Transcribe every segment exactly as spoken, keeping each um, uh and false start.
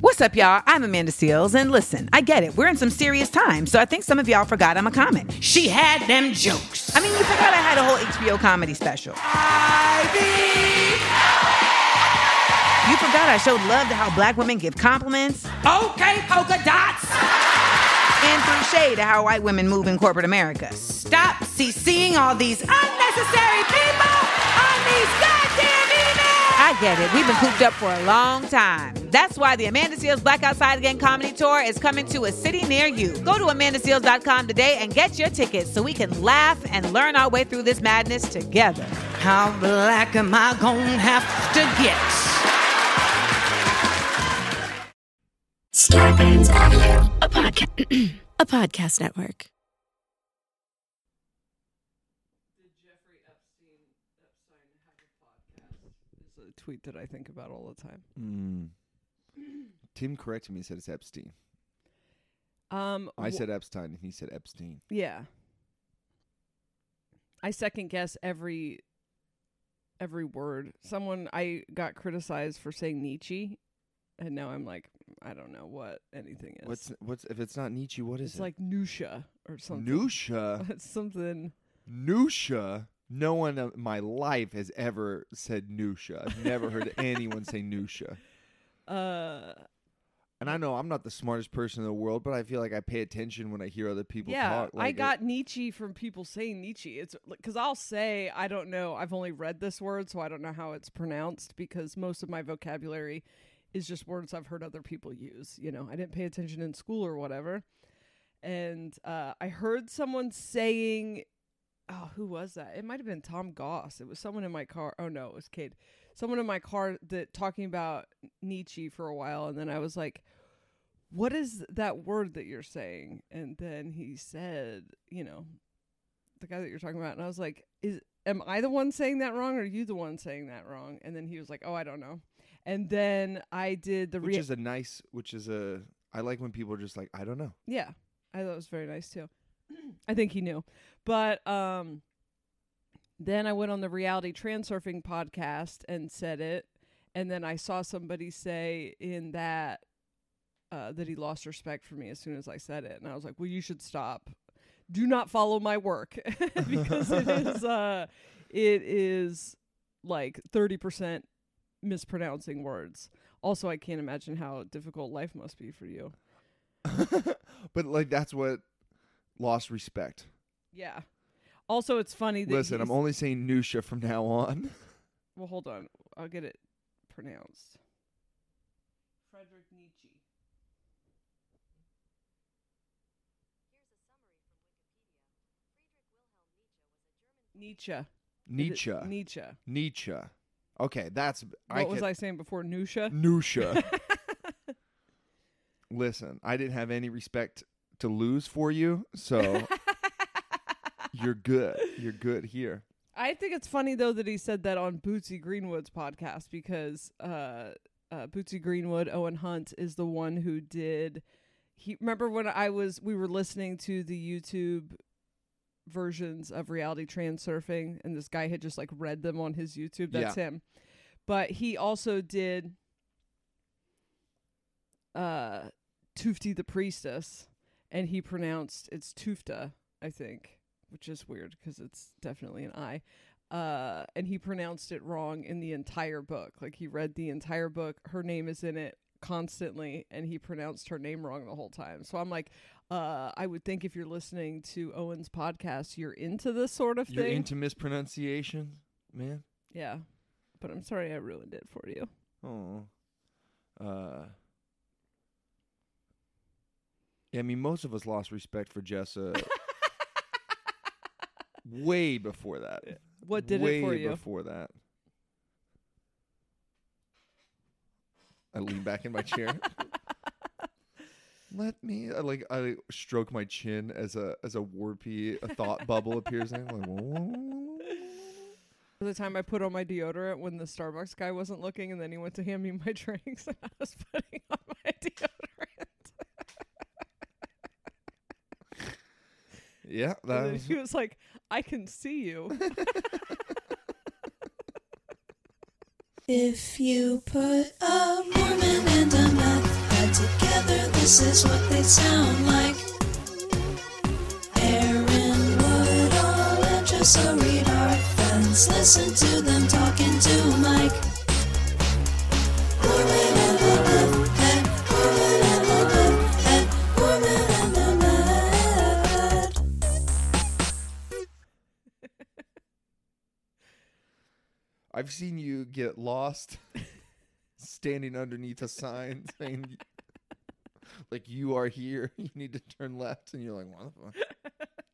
What's up, y'all? I'm Amanda Seals, and listen, I get it. We're in some serious times, so I think some of y'all forgot I'm a comic. She had them jokes. I mean, you forgot I had a whole H B O comedy special. Ivy! You forgot I showed love to how black women give compliments. Okay, polka dots! And threw shade to how white women move in corporate America. Stop CCing all these unnecessary people on these goddamn I get it. We've been cooped up for a long time. That's why the Amanda Seals Black Outside Again Comedy Tour is coming to a city near you. Go to amanda seals dot com today and get your tickets so we can laugh and learn our way through this madness together. How black am I gonna have to get? Slaybeans Online, a podcast, a podcast network. Tweet that I think about all the time. Mm. Tim corrected me and said it's Epstein. Um, I wh- said Epstein and he said Epstein. Yeah. I second guess every every word. Someone, I got criticized for saying Nietzsche, and now I'm like, I don't know what anything is. What's what's if it's not Nietzsche, what is it's it? It's like Nusha or something. Nusha? It's something. Nusha? No one in my life has ever said Nusha. I've never heard anyone say Nusha. Uh, and I know I'm not the smartest person in the world, but I feel like I pay attention when I hear other people yeah, talk. Yeah, like I got it. Nietzsche from people saying Nietzsche. It's because I'll say, I don't know, I've only read this word, so I don't know how it's pronounced, because most of my vocabulary is just words I've heard other people use. You know, I didn't pay attention in school or whatever. And uh, I heard someone saying... Oh, who was that? It might have been Tom Goss. It was someone in my car. Oh, no, it was Cade. Someone in my car that talking about Nietzsche for a while. And then I was like, what is that word that you're saying? And then he said, you know, the guy that you're talking about. And I was like, is am I the one saying that wrong? Or are you the one saying that wrong? And then he was like, oh, I don't know. And then I did the... Which rea- is a nice, which is a... I like when people are just like, I don't know. Yeah, I thought it was very nice, too. I think he knew. But um, then I went on the Reality Transurfing podcast and said it. And then I saw somebody say in that uh, that he lost respect for me as soon as I said it. And I was like, well, you should stop. Do not follow my work. Because it is uh, it is like thirty percent mispronouncing words. Also, I can't imagine how difficult life must be for you. But like, that's what... Lost respect. Yeah. Also, it's funny that... Listen, I'm only saying Nusha from now on. Well, hold on. I'll get it pronounced. Friedrich Nietzsche. Nietzsche. Nietzsche. Nietzsche. Nietzsche. Okay, that's... What I was could... I saying before? Nusha? Nusha. Listen, I didn't have any respect... to lose for you, so you're good. You're good here. I think it's funny though that he said that on Bootsy Greenwood's podcast, because uh, uh, Bootsy Greenwood, Owen Hunt, is the one who did. He remember when I was we were listening to the YouTube versions of Reality Transurfing, and this guy had just like read them on his YouTube. That's yeah. him, but he also did uh, Tufti the Priestess. And he pronounced, it's Tufta, I think, which is weird because it's definitely an I. Uh, and he pronounced it wrong in the entire book. Like, he read the entire book. Her name is in it constantly, and he pronounced her name wrong the whole time. So I'm like, uh, I would think if you're listening to Owen's podcast, you're into this sort of you're thing. You're into mispronunciation, man? Yeah. But I'm sorry I ruined it for you. Oh. Uh... Yeah, I mean, most of us lost respect for Jessa way before that. What did way it for you? Way before that. I lean back in my chair. Let me like I stroke my chin as a as a warpy a thought bubble appears in. Like, whoa. By the time I put on my deodorant when the Starbucks guy wasn't looking, and then he went to hand me my drinks, and I was putting on my deodorant. Yeah, that and then he was like, "I can see you." If you put a Mormon and a Methhead together, this is what they sound like. Aaron, Woodall, and Jessa read our friends. Listen to them talking to Mike. Mormon and the Methhead, Mormon and the Methhead, Mormon and the Methhead. I've seen you get lost standing underneath a sign saying, like, you are here. You need to turn left. And you're like, what the fuck?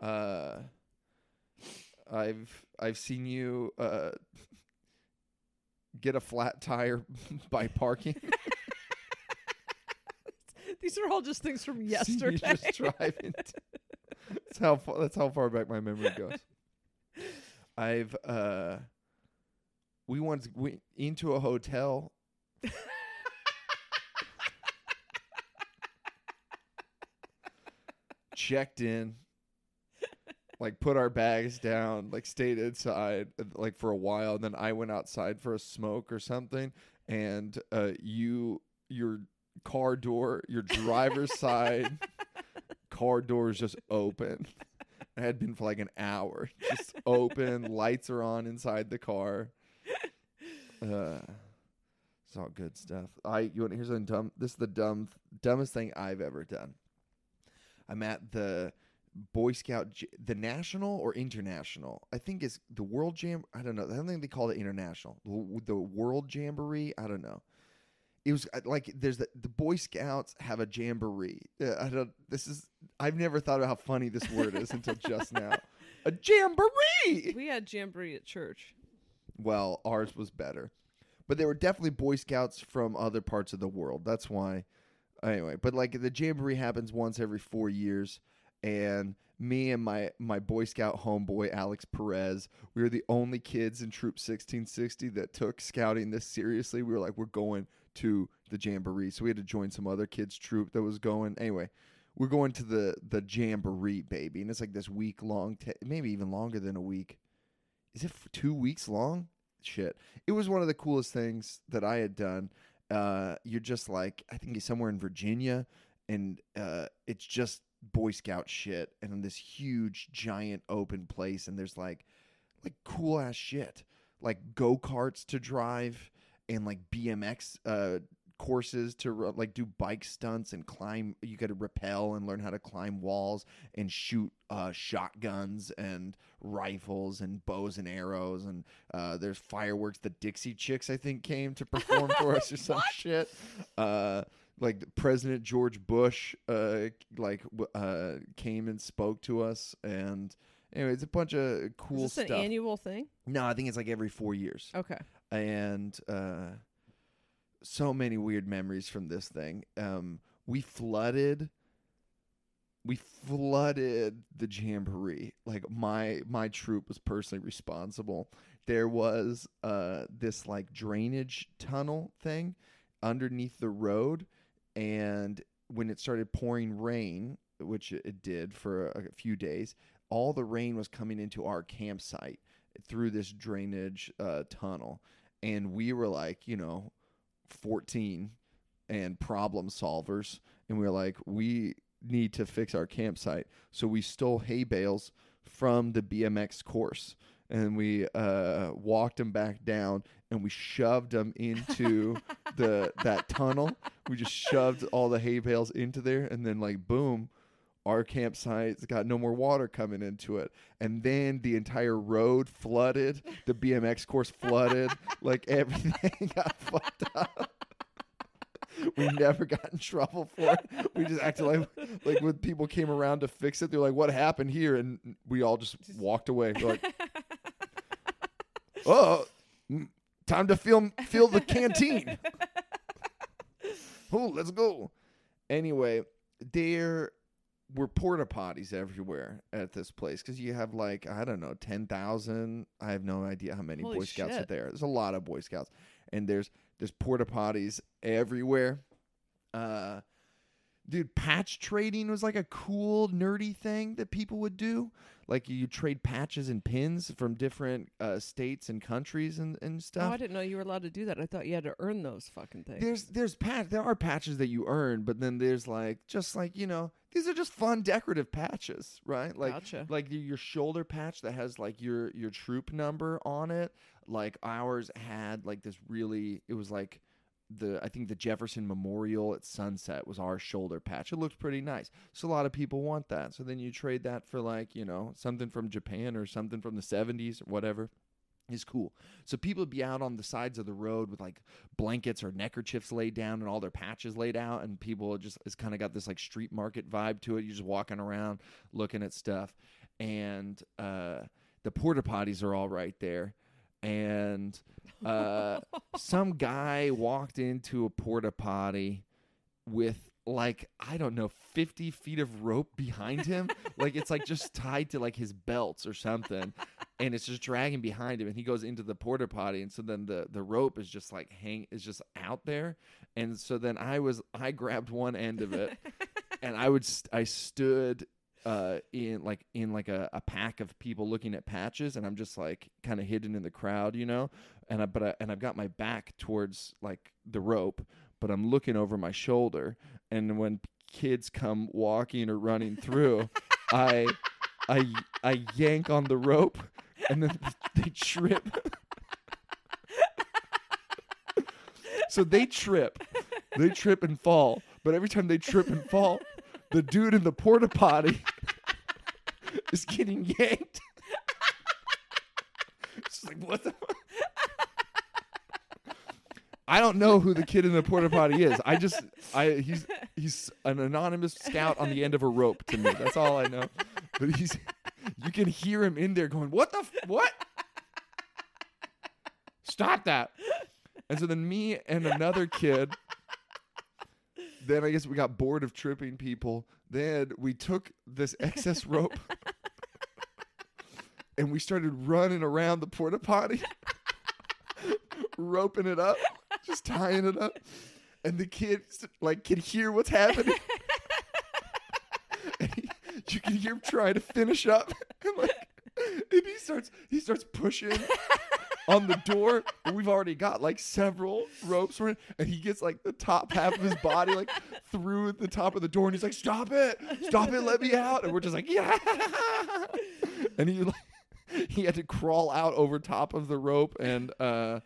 Uh, I've, I've seen you uh, get a flat tire by parking. These are all just things from yesterday. You're just driving. That's how far, that's how far back my memory goes. I've, uh, we once went into a hotel. Checked in. Like, put our bags down. Like, stayed inside, like, for a while. And then I went outside for a smoke or something. And uh, you, your car door, your driver's side car door is just open. I had been for like an hour. Just open. Lights are on inside the car. Uh, it's all good stuff. I you want to hear something dumb? This is the dumb, dumbest thing I've ever done. I'm at the Boy Scout, the national or international. I think it's the World Jam. I don't know. I don't think they call it international. The World Jamboree. I don't know. It was like there's the, the Boy Scouts have a jamboree. Uh, I don't. This is. I've never thought about how funny this word is until just now. A jamboree. We had jamboree at church. Well, ours was better, but there were definitely Boy Scouts from other parts of the world. That's why. Anyway, but like the jamboree happens once every four years, and me and my my Boy Scout homeboy Alex Perez, we were the only kids in Troop sixteen sixty that took scouting this seriously. We were like, we're going to the jamboree, so we had to join some other kids' troop that was going. Anyway, we're going to the the jamboree, baby, and it's like this week long, te- maybe even longer than a week. Is it f- two weeks long? Shit, it was one of the coolest things that I had done. Uh, you're just like, I think he's somewhere in Virginia, and uh, it's just Boy Scout shit, and in this huge, giant, open place, and there's like, like cool ass shit, like go karts to drive. And like B M X uh, courses to r- like do bike stunts and climb. You got to rappel and learn how to climb walls and shoot uh, shotguns and rifles and bows and arrows. And uh, there's fireworks. The Dixie Chicks, I think, came to perform for us or some shit. Uh, like President George Bush, uh, like uh, came and spoke to us. And anyway, it's a bunch of cool stuff. Is this an annual thing? No, I think it's like every four years. Okay. And uh, so many weird memories from this thing. Um, we flooded, we flooded the jamboree. Like my my troop was personally responsible. There was uh this like drainage tunnel thing underneath the road, and when it started pouring rain, which it did for a few days, all the rain was coming into our campsite through this drainage uh, tunnel. And we were like, you know, fourteen and problem solvers. And we were like, we need to fix our campsite. So we stole hay bales from the B M X course. And we uh, walked them back down, and we shoved them into the that tunnel. We just shoved all the hay bales into there. And then like, boom. Our campsite's got no more water coming into it. And then the entire road flooded. The B M X course flooded. Like, everything got fucked up. We never got in trouble for it. We just acted like, like when people came around to fix it, they're like, what happened here? And we all just walked away. We're like, oh, time to fill, fill the canteen. Oh, let's go. Anyway, there were porta potties everywhere at this place because you have like, I don't know, ten thousand. I have no idea how many Holy Boy Scouts shit. Are there. There's a lot of Boy Scouts. And there's there's porta potties everywhere. Uh, dude, patch trading was like a cool, nerdy thing that people would do. Like you trade patches and pins from different uh, states and countries and, and stuff. Oh, I didn't know you were allowed to do that. I thought you had to earn those fucking things. There's there's patch there are patches that you earn, but then there's like just like, you know, these are just fun decorative patches, right? Like gotcha. Like your shoulder patch that has like your your troop number on it. Like ours had like this really it was like the I think the Jefferson Memorial at sunset was our shoulder patch. It looked pretty nice. So a lot of people want that. So then you trade that for like, you know, something from Japan or something from the seventies or whatever. It's cool. So people would be out on the sides of the road with like blankets or neckerchiefs laid down and all their patches laid out. And people just, it's kind of got this like street market vibe to it. You're just walking around looking at stuff. And uh, the porta potties are all right there. And uh, some guy walked into a porta potty with like, I don't know, fifty feet of rope behind him. Like it's like just tied to like his belts or something. And it's just dragging behind him. And he goes into the porta potty. And so then the, the rope is just like hang is just out there. And so then I was I grabbed one end of it and I would st- I stood Uh, in like in like a, a pack of people looking at patches, and I'm just like kind of hidden in the crowd, you know. And I but I, and I've got my back towards like the rope, but I'm looking over my shoulder. And when kids come walking or running through, I I I yank on the rope, and then they trip. So they trip, they trip and fall. But every time they trip and fall, the dude in the porta potty is getting yanked. It's like, what the fuck? I don't know who the kid in the porta potty is. I just, I he's he's an anonymous scout on the end of a rope to me. That's all I know. But he's, you can hear him in there going, what the, f- what? Stop that. And so then me and another kid. Then I guess we got bored of tripping people. Then we took this excess rope and we started running around the porta potty, roping it up, just tying it up. And the kids like could hear what's happening. And he, you could hear him trying to finish up. And, like, and he starts he starts pushing on the door, but we've already got like several ropes for him, and he gets like the top half of his body like through the top of the door, and he's like, "Stop it! Stop it! Let me out!" And we're just like, "Yeah!" And he like, he had to crawl out over top of the rope, and uh,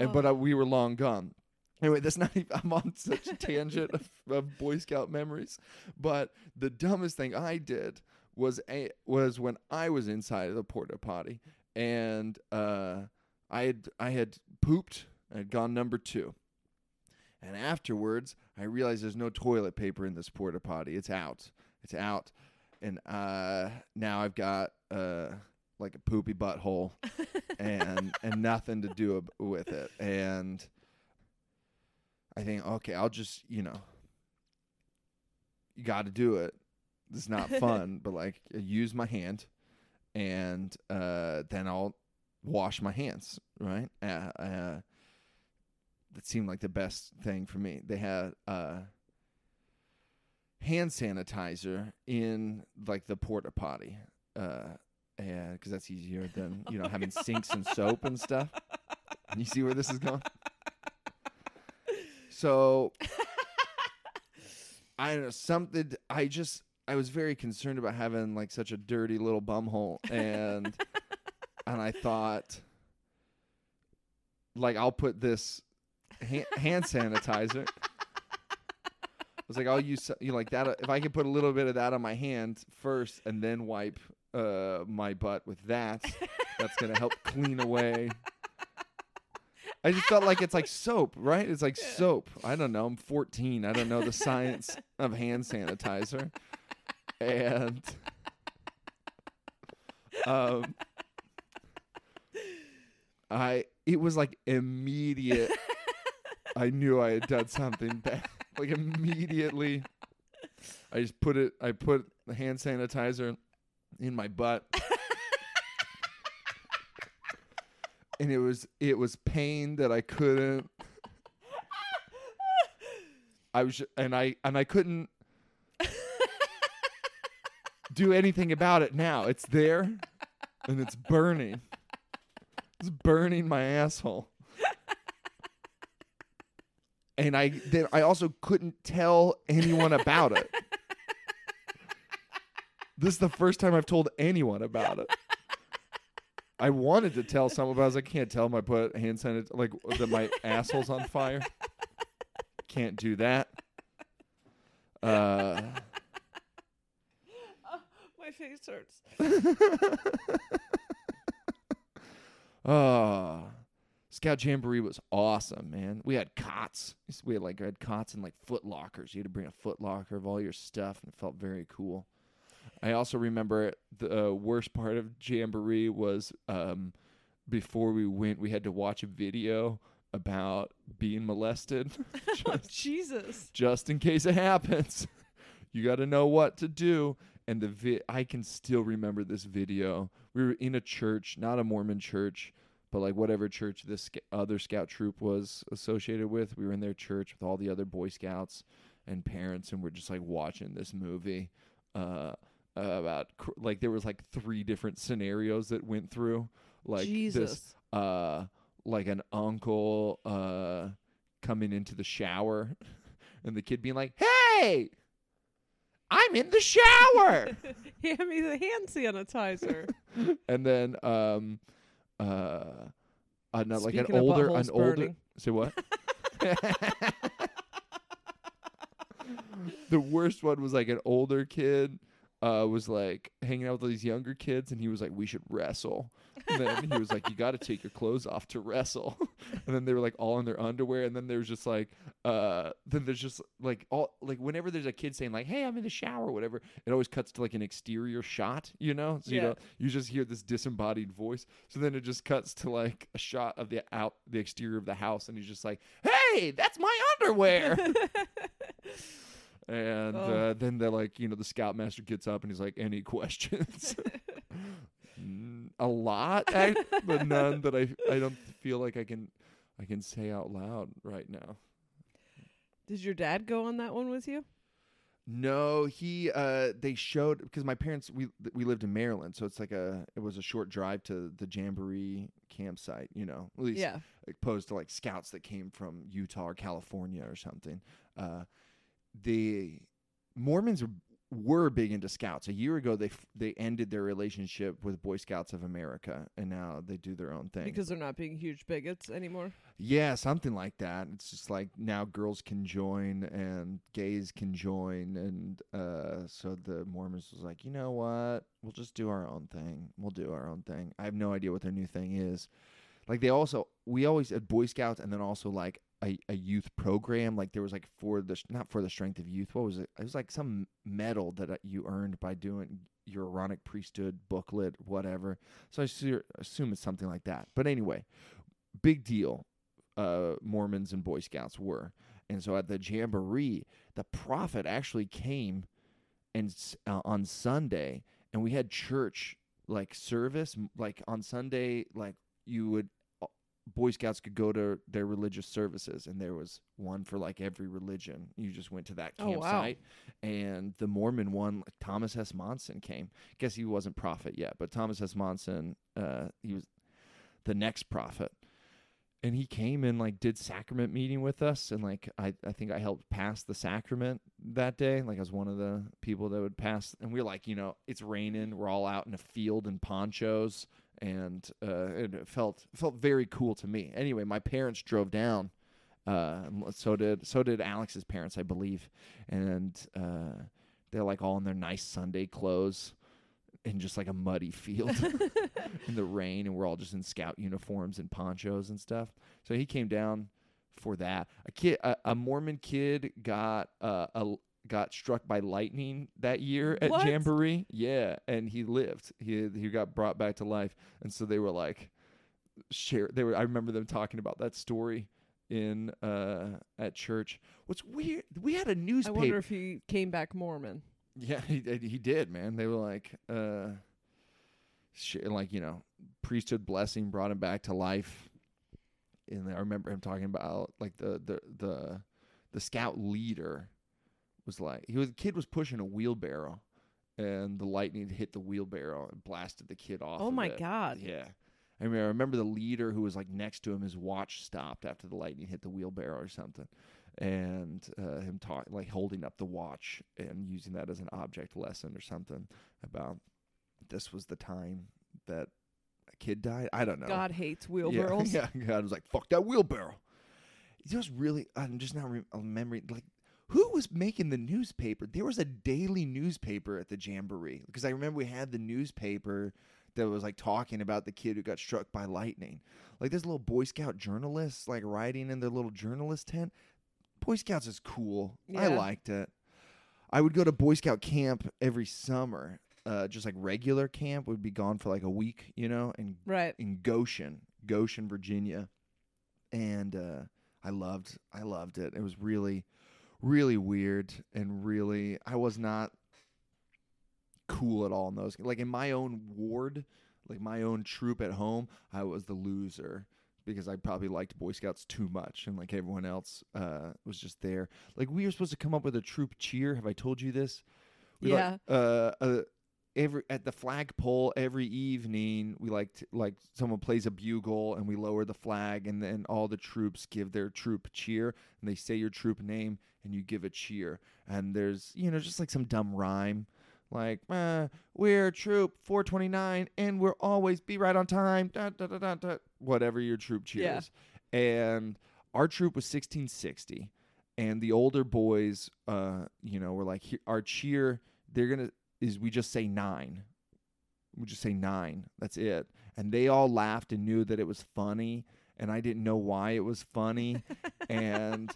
and oh. but uh, we were long gone. Anyway, that's not even, I'm on such a tangent of, of Boy Scout memories, but the dumbest thing I did was a was when I was inside of the porta potty, and uh. I had I had pooped. I had gone number two. And afterwards, I realized there's no toilet paper in this porta potty. It's out. It's out. And uh, now I've got uh, like a poopy butthole and and nothing to do ab- with it. And I think, okay, I'll just, you know, you got to do it. It's not fun, but like use my hand and uh, then I'll wash my hands, right? Uh, uh, that seemed like the best thing for me. They had uh, hand sanitizer in like the porta potty, uh, and because that's easier than you know oh having God. sinks and soap and stuff. You see where this is going? So I don't know something. I just I was very concerned about having like such a dirty little bumhole and. And I thought, like, I'll put this ha- hand sanitizer. I was like, I'll use you know, like that. If I could put a little bit of that on my hand first, and then wipe uh, my butt with that, that's gonna help clean away. I just felt like it's like soap, right? It's like soap. I don't know. I'm fourteen. I don't know the science of hand sanitizer, and um. I it was like immediate. I knew I had done something bad. Like immediately I just put it. I put the hand sanitizer in my butt, and it was it was pain that I couldn't. I was and I and I couldn't do anything about it. Now it's there, and it's burning. It's burning my asshole. And I then I also couldn't tell anyone about it. This is the first time I've told anyone about it. I wanted to tell someone, but I was like, I can't tell them I put hand sanitizer, like that my asshole's on fire. Can't do that. Uh, oh, my face hurts. Oh. Scout Jamboree was awesome, man. We had cots. We had like I had cots and like foot lockers. You had to bring a foot locker of all your stuff, and it felt very cool. I also remember the uh, worst part of Jamboree was um, before we went, we had to watch a video about being molested. just, oh, Jesus. Just in case it happens. You got to know what to do. And the vi- I can still remember this video. We were in a church, not a Mormon church, but like whatever church this sc- other scout troop was associated with, we were in their church with all the other Boy Scouts and parents, and we're just like watching this movie uh, about cr- like there was like three different scenarios that went through, like Jesus. this, uh, like an uncle uh, coming into the shower, and the kid being like, "Hey, I'm in the shower. Hand me the hand sanitizer." And then. Um, Uh, uh not like an older, an older. Say what? The worst one was like an older kid uh was like hanging out with these younger kids, and he was like, "We should wrestle." And then he was like, "You got to take your clothes off to wrestle." And then they were like all in their underwear, and then there's just like uh then there's just like all like whenever there's a kid saying like, "Hey, I'm in the shower," or whatever, it always cuts to like an exterior shot, you know? So yeah. you know you just hear this disembodied voice. So then it just cuts to like a shot of the out the exterior of the house, and he's just like, "Hey, that's my underwear." And oh. uh, then they're like, you know, the scoutmaster gets up and he's like, "Any questions?" A lot, I, but none that I I don't feel like I can I can say out loud right now. Did your dad go on that one with you? No, he uh, they showed because my parents we we lived in Maryland, so it's like a it was a short drive to the Jamboree campsite, you know, at least yeah. opposed to like scouts that came from Utah or California or something. Uh, the Mormons were, were big into scouts. A year ago, they f- they ended their relationship with Boy Scouts of America, and now they do their own thing. Because they're not being huge bigots anymore? Yeah, something like that. It's just like now girls can join and gays can join, and uh, so the Mormons was like, you know what? We'll just do our own thing. We'll do our own thing. I have no idea what their new thing is. Like they also, we always had Boy Scouts and then also like A, a youth program, like there was like for the not for the strength of youth. What was it? It was like some medal that you earned by doing your Aaronic priesthood booklet, whatever. So I assume it's something like that. But anyway, big deal. Uh, Mormons and Boy Scouts were, and so at the Jamboree, the prophet actually came, and uh, on Sunday, and we had church like service, like on Sunday, like you would. Boy Scouts could go to their religious services, and there was one for like every religion. You just went to that campsite. Oh, wow. And the Mormon one, like Thomas S. Monson came. I guess he wasn't prophet yet, but Thomas S. Monson, uh, he was the next prophet. And he came and like did sacrament meeting with us, and like I, I think I helped pass the sacrament that day. Like I was one of the people that would pass, and we were like, you know, it's raining, we're all out in a field in ponchos, and uh, it felt felt very cool to me. Anyway, my parents drove down, uh, so did so did Alex's parents, I believe, and uh, they're like all in their nice Sunday clothes. In just like a muddy field in the rain, and we're all just in scout uniforms and ponchos and stuff. So he came down for that. A kid, a, a Mormon kid, got uh, a got struck by lightning that year at what? Jamboree. Yeah, and he lived. He he got brought back to life. And so they were like, share. They were. I remember them talking about that story in uh, at church. What's weird? We had a newspaper. I wonder if he came back Mormon. Yeah, he he did, man. They were like, uh, shit, like you know, priesthood blessing brought him back to life. And I remember him talking about like the the the, the scout leader was like he was the kid was pushing a wheelbarrow, and the lightning hit the wheelbarrow and blasted the kid off. Oh of my it. God! Yeah. I mean, I remember the leader who was like next to him. His watch stopped after the lightning hit the wheelbarrow or something, and uh, him talking like holding up the watch and using that as an object lesson or something about this was the time that a kid died. I don't know. God hates wheelbarrows. Yeah, yeah. God was like, "Fuck that wheelbarrow." It was really. I'm just now remembering like. Who was making the newspaper? There was a daily newspaper at the Jamboree because I remember we had the newspaper that was like talking about the kid who got struck by lightning. Like there's little Boy Scout journalists like riding in their little journalist tent. Boy Scouts is cool. Yeah. I liked it. I would go to Boy Scout camp every summer. Uh, just like regular camp would be gone for like a week, you know, in, right. in Goshen, Goshen, Virginia. And uh, I loved, I loved it. It was really... really weird and really I was not cool at all in those like in my own ward, like my own troop at home, I was the loser because I probably liked Boy Scouts too much and like everyone else uh was just there. Like we were supposed to come up with a troop cheer. Have I told you this? We yeah. Like, uh, uh every at the flagpole every evening we like to, like someone plays a bugle and we lower the flag and then all the troops give their troop cheer and they say your troop name. And you give a cheer, and there's, you know, just like some dumb rhyme, like eh, we're troop four twenty-nine, and we'll always be right on time. Da, da, da, da, da, whatever your troop cheers, yeah. And our troop was sixteen sixty, and the older boys, uh, you know, were like our cheer. They're gonna is we just say nine, we just say nine. That's it, and they all laughed and knew that it was funny, and I didn't know why it was funny, and.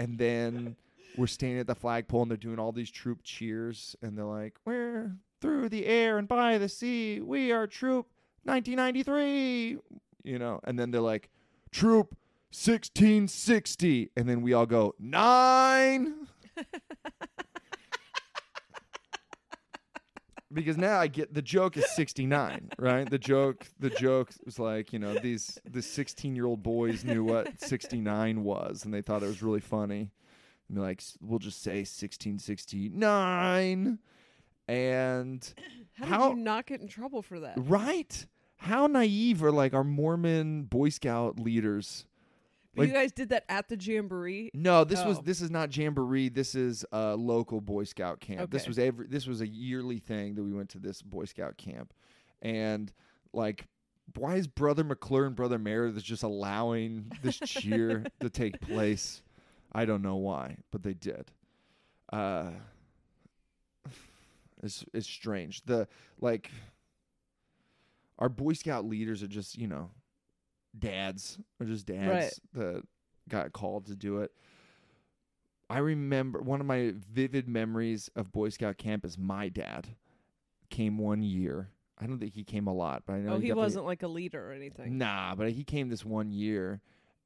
And then we're standing at the flagpole, and they're doing all these troop cheers, and they're like, "We're through the air and by the sea. We are Troop nineteen ninety-three," you know. And then they're like, "Troop sixteen sixty," and then we all go nine, because now I get the joke is sixty-nine, right? The joke, the joke was like, you know, these the sixteen-year-old boys knew what sixty-nine was, and they thought it was really funny. And they're like, "We'll just say sixteen sixty-nine," and how, how did you not get in trouble for that? Right? How naive are like our Mormon Boy Scout leaders? Like, you guys did that at the Jamboree? No, this oh. was this is not Jamboree. This is a local Boy Scout camp. Okay. This was every this was a yearly thing that we went to this Boy Scout camp, and like, why is Brother McClure and Brother Meredith just allowing this cheer to take place? I don't know why, but they did. Uh, it's it's strange. The like, our Boy Scout leaders are just you know. dads or just dads right. that got called to do it. I remember one of my vivid memories of Boy Scout camp is my dad came one year. I don't think he came a lot, but I know oh, he, he wasn't like a leader or anything. Nah, but he came this one year,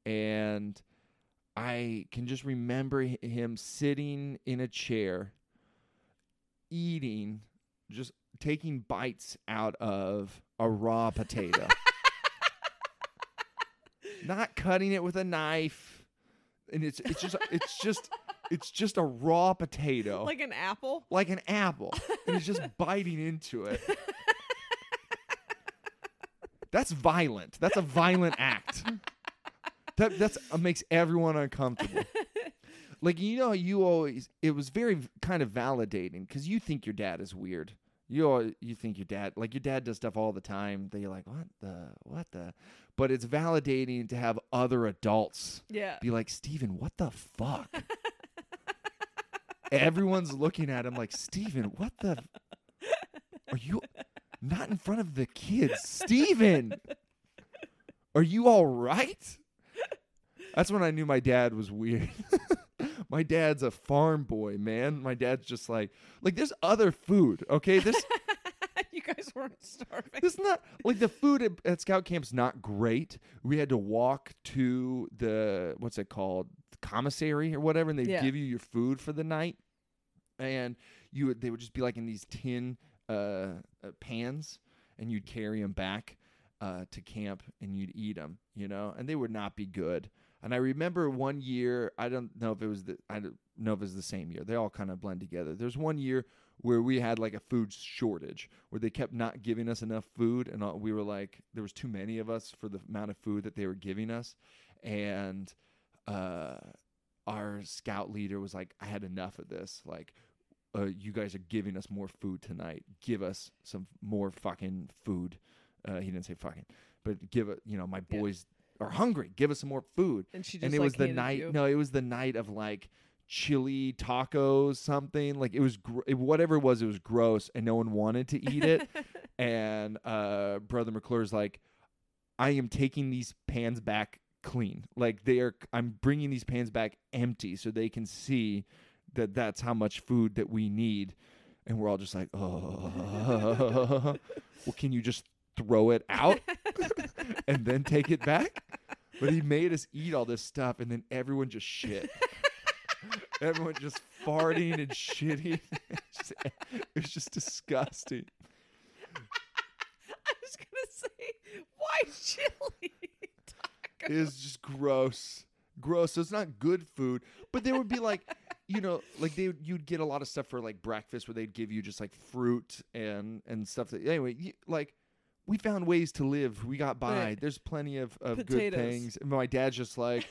and I can just remember him sitting in a chair, eating, just taking bites out of a raw potato. Not cutting it with a knife, and it's it's just it's just it's just a raw potato, like an apple, like an apple, and he's just biting into it. That's violent. That's a violent act. That that's uh, makes everyone uncomfortable. Like you know, you always it was very kind of validating because you think your dad is weird. You all, you think your dad like your dad does stuff all the time that you're like what the what the, but it's validating to have other adults yeah. be like Stephen what the fuck. Everyone's looking at him like Stephen what the, are you not in front of the kids Stephen? Are you all right? That's when I knew my dad was weird. My dad's a farm boy, man. My dad's just like, like there's other food, okay? This you guys weren't starving. This is not like the food at, at scout camp's not great. We had to walk to the what's it called the commissary or whatever, and they yeah. give you your food for the night, and you would, they would just be like in these tin uh, uh, pans, and you'd carry them back uh, to camp, and you'd eat them, you know, and they would not be good. And I remember one year, I don't know if it was the, I don't know if it was the same year. They all kind of blend together. There's one year where we had like a food shortage, where they kept not giving us enough food, and we were like, there was too many of us for the amount of food that they were giving us, and uh, our scout leader was like, I had enough of this. Like, uh, you guys are giving us more food tonight. Give us some more fucking food. Uh, he didn't say fucking, but give it. You know, my boys. Yeah. Are hungry. Give us some more food. And she just, and it like, was the night. You. No, it was the night of like chili tacos, something like it was gr- whatever it was. It was gross, and no one wanted to eat it. And uh, Brother McClure's like, I am taking these pans back clean. Like they are. I'm bringing these pans back empty, so they can see that that's how much food that we need. And we're all just like, oh, well, can you just throw it out? And then take it back? But he made us eat all this stuff, and then everyone just shit. Everyone just farting and shitting. Just, it was just disgusting. I was going to say, why chili tacos? It's just gross. Gross. So it's not good food. But there would be like, you know, like they you'd get a lot of stuff for like breakfast where they'd give you just like fruit and, and stuff. That, anyway, you, like... We found ways to live. We got by. Right. There's plenty of, of good things. And my dad's just like,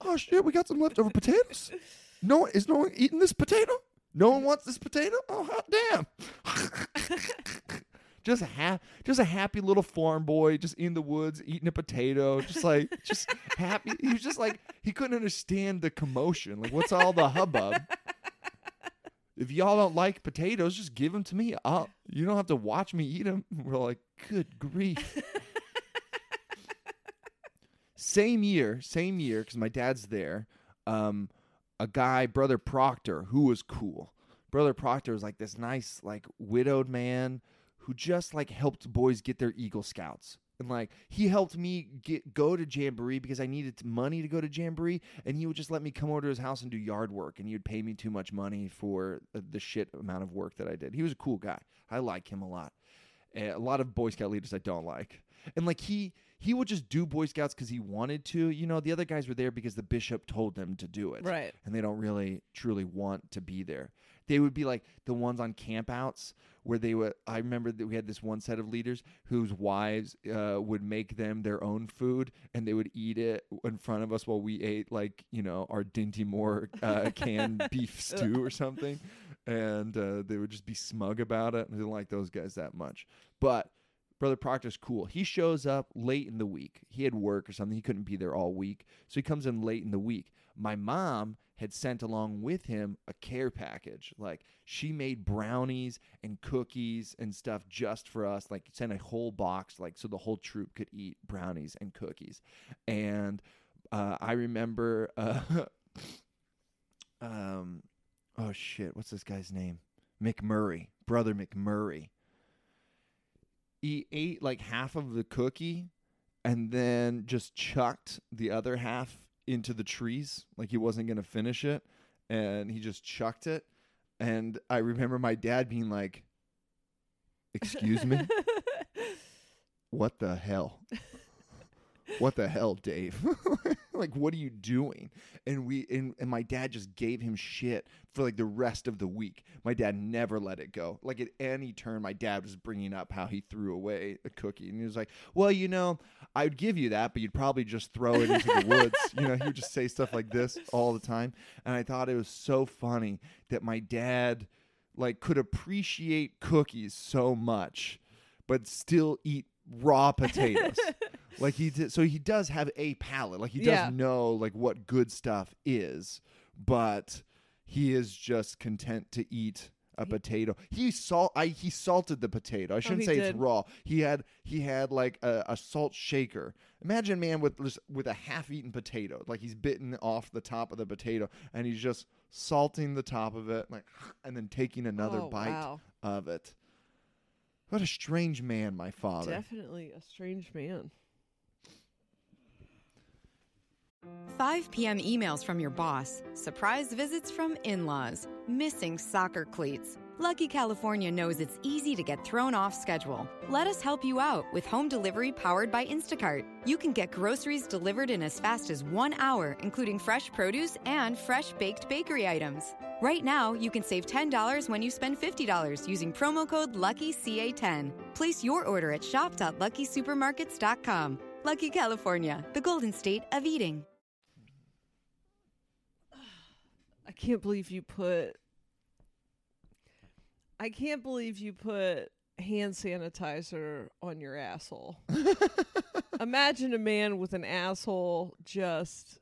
oh, shit, we got some leftover potatoes? No, is no one eating this potato? No one wants this potato? Oh, hot damn. just, a ha- just a happy little farm boy just in the woods eating a potato. Just like, just happy. He was just like, he couldn't understand the commotion. Like, what's all the hubbub? If y'all don't like potatoes, just give them to me. I'll, you don't have to watch me eat them. We're like, good grief. Same year, same year, because my dad's there, um, a guy, Brother Proctor, who was cool. Brother Proctor was like this nice, like, widowed man who just, like, helped boys get their Eagle Scouts. And, like, he helped me get go to Jamboree because I needed money to go to Jamboree. And he would just let me come over to his house and do yard work. And he would pay me too much money for the shit amount of work that I did. He was a cool guy. I like him a lot. Uh, a lot of Boy Scout leaders I don't like. And, like, he, he would just do Boy Scouts because he wanted to. You know, the other guys were there because the bishop told them to do it. Right. And they don't really, truly want to be there. They would be like the ones on campouts where they would. I remember that we had this one set of leaders whose wives uh, would make them their own food, and they would eat it in front of us while we ate, like, you know, our Dinty Moore uh, canned beef stew or something, and uh, they would just be smug about it. I didn't like those guys that much, but Brother Proctor's cool. He shows up late in the week. He had work or something. He couldn't be there all week, so he comes in late in the week. My mom had sent along with him a care package. Like, she made brownies and cookies and stuff just for us. Like, sent a whole box, like, so the whole troop could eat brownies and cookies. And uh, I remember, uh, um, oh shit, what's this guy's name? McMurray, Brother McMurray. He ate like half of the cookie and then just chucked the other half into the trees, like he wasn't going to finish it, and he just chucked it. And I remember my dad being like, excuse me? What the hell? What the hell, Dave? Like, what are you doing? And we and, and my dad just gave him shit for like the rest of the week. My dad never let it go. Like, at any turn, my dad was bringing up how he threw away a cookie, and he was like, "Well, you know, I would give you that, but you'd probably just throw it into the woods." You know, he would just say stuff like this all the time, and I thought it was so funny that my dad, like, could appreciate cookies so much, but still eat raw potatoes. Like, he did, so he does have a palate. Like, he does yeah. know, like, what good stuff is, but he is just content to eat a he, potato. He salt, I he salted the potato. I shouldn't oh, say did. It's raw. He had he had like a, a salt shaker. Imagine, man, with with a half-eaten potato. Like, he's bitten off the top of the potato, and he's just salting the top of it, like, and then taking another oh, bite wow. of it. What a strange man, my father. Definitely a strange man. five p.m. emails from your boss, surprise visits from in-laws, missing soccer cleats. Lucky California knows it's easy to get thrown off schedule. Let us help you out with home delivery powered by Instacart. You can get groceries delivered in as fast as one hour, including fresh produce and fresh baked bakery items. Right now, you can save ten dollars when you spend fifty dollars using promo code Lucky C A ten. Place your order at shop dot lucky supermarkets dot com. Lucky California, the golden state of eating. I can't believe you put... I can't believe you put hand sanitizer on your asshole. Imagine a man with an asshole just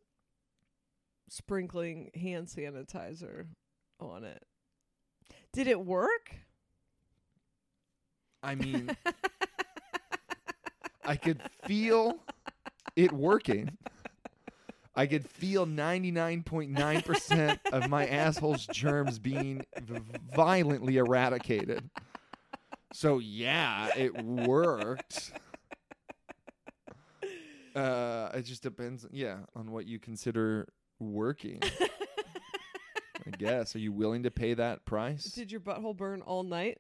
sprinkling hand sanitizer on it. Did it work? I mean... I could feel it working. I could feel ninety-nine point nine percent of my asshole's germs being v- violently eradicated. So, yeah, it worked. Uh, it just depends, yeah, on what you consider working. I guess. Are you willing to pay that price? Did your butthole burn all night?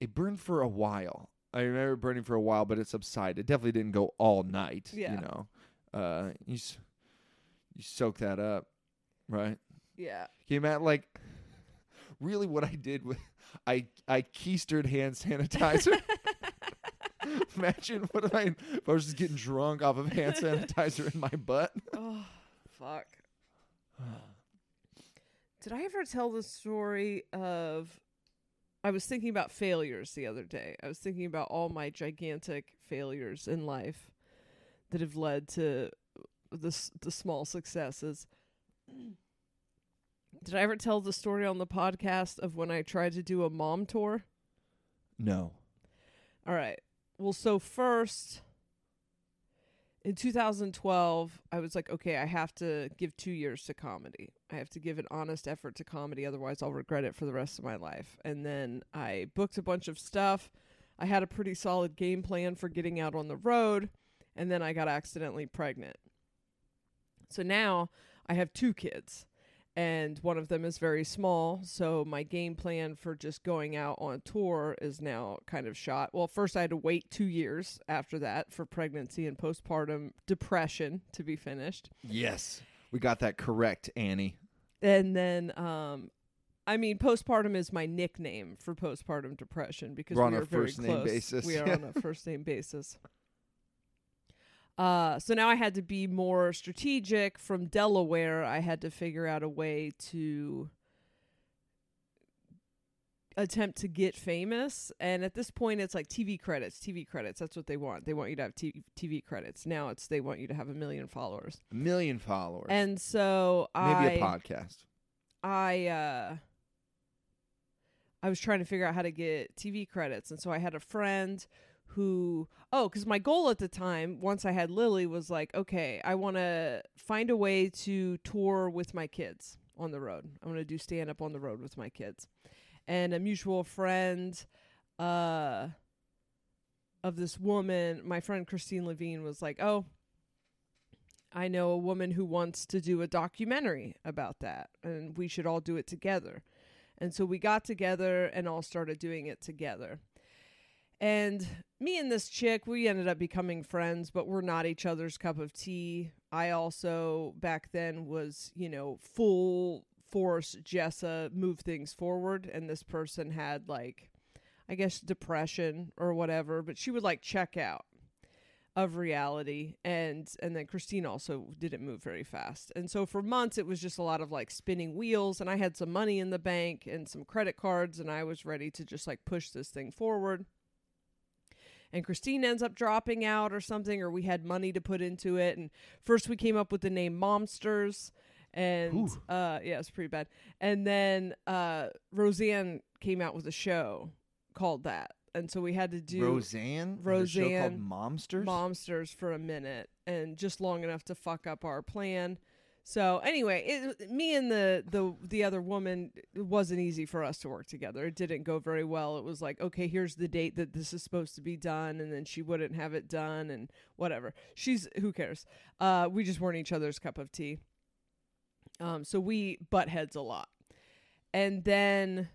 It burned for a while. I remember burning for a while, but it subsided. It definitely didn't go all night. Yeah. You know, uh, you you soak that up, right? Yeah. Came out like really what I did with I I keistered hand sanitizer. Imagine what if I if I was just getting drunk off of hand sanitizer in my butt. Oh, fuck. Did I ever tell the story of? I was thinking about failures the other day. I was thinking about all my gigantic failures in life that have led to the, the small successes. Did I ever tell the story on the podcast of when I tried to do a mom tour? No. All right. Well, so first, in two thousand twelve, I was like, okay, I have to give two years to comedy. I have to give an honest effort to comedy. Otherwise, I'll regret it for the rest of my life. And then I booked a bunch of stuff. I had a pretty solid game plan for getting out on the road. And then I got accidentally pregnant. So now I have two kids. And one of them is very small. So my game plan for just going out on tour is now kind of shot. Well, first I had to wait two years after that for pregnancy and postpartum depression to be finished. Yes, we got that correct, Annie. And then, um, I mean, postpartum is my nickname for postpartum depression because we're on we are a very first close. Name basis. We are on a first name basis. Uh, so now I had to be more strategic. From Delaware, I had to figure out a way to attempt to get famous. And at this point, it's like T V credits, T V credits. That's what they want. They want you to have T V credits. Now it's they want you to have a million followers. A million followers. And so I... Maybe a podcast. I... Uh, I was trying to figure out how to get T V credits. And so I had a friend... who, oh, because my goal at the time, once I had Lily, was like, okay, I want to find a way to tour with my kids on the road. I want to do stand-up on the road with my kids. And a mutual friend uh, of this woman, my friend Christine Levine, was like, oh, I know a woman who wants to do a documentary about that, and we should all do it together. And so we got together and all started doing it together. And me and this chick, we ended up becoming friends, but we're not each other's cup of tea. I also, back then, was, you know, full force Jessa, move things forward. And this person had, like, I guess depression or whatever, but she would, like, check out of reality. And, and then Christine also didn't move very fast. And so for months, it was just a lot of, like, spinning wheels. And I had some money in the bank and some credit cards, and I was ready to just, like, push this thing forward. And Christine ends up dropping out or something, or we had money to put into it. And first we came up with the name Momsters, and uh, yeah, it's pretty bad. And then uh, Roseanne came out with a show called that. And so we had to do Roseanne, Roseanne, show called Momsters, Momsters for a minute, and just long enough to fuck up our plan. So anyway, it, me and the, the the other woman, it wasn't easy for us to work together. It didn't go very well. It was like, okay, here's the date that this is supposed to be done, and then she wouldn't have it done, and whatever. She's, who cares? Uh, we just weren't each other's cup of tea. Um, so we butt heads a lot. And then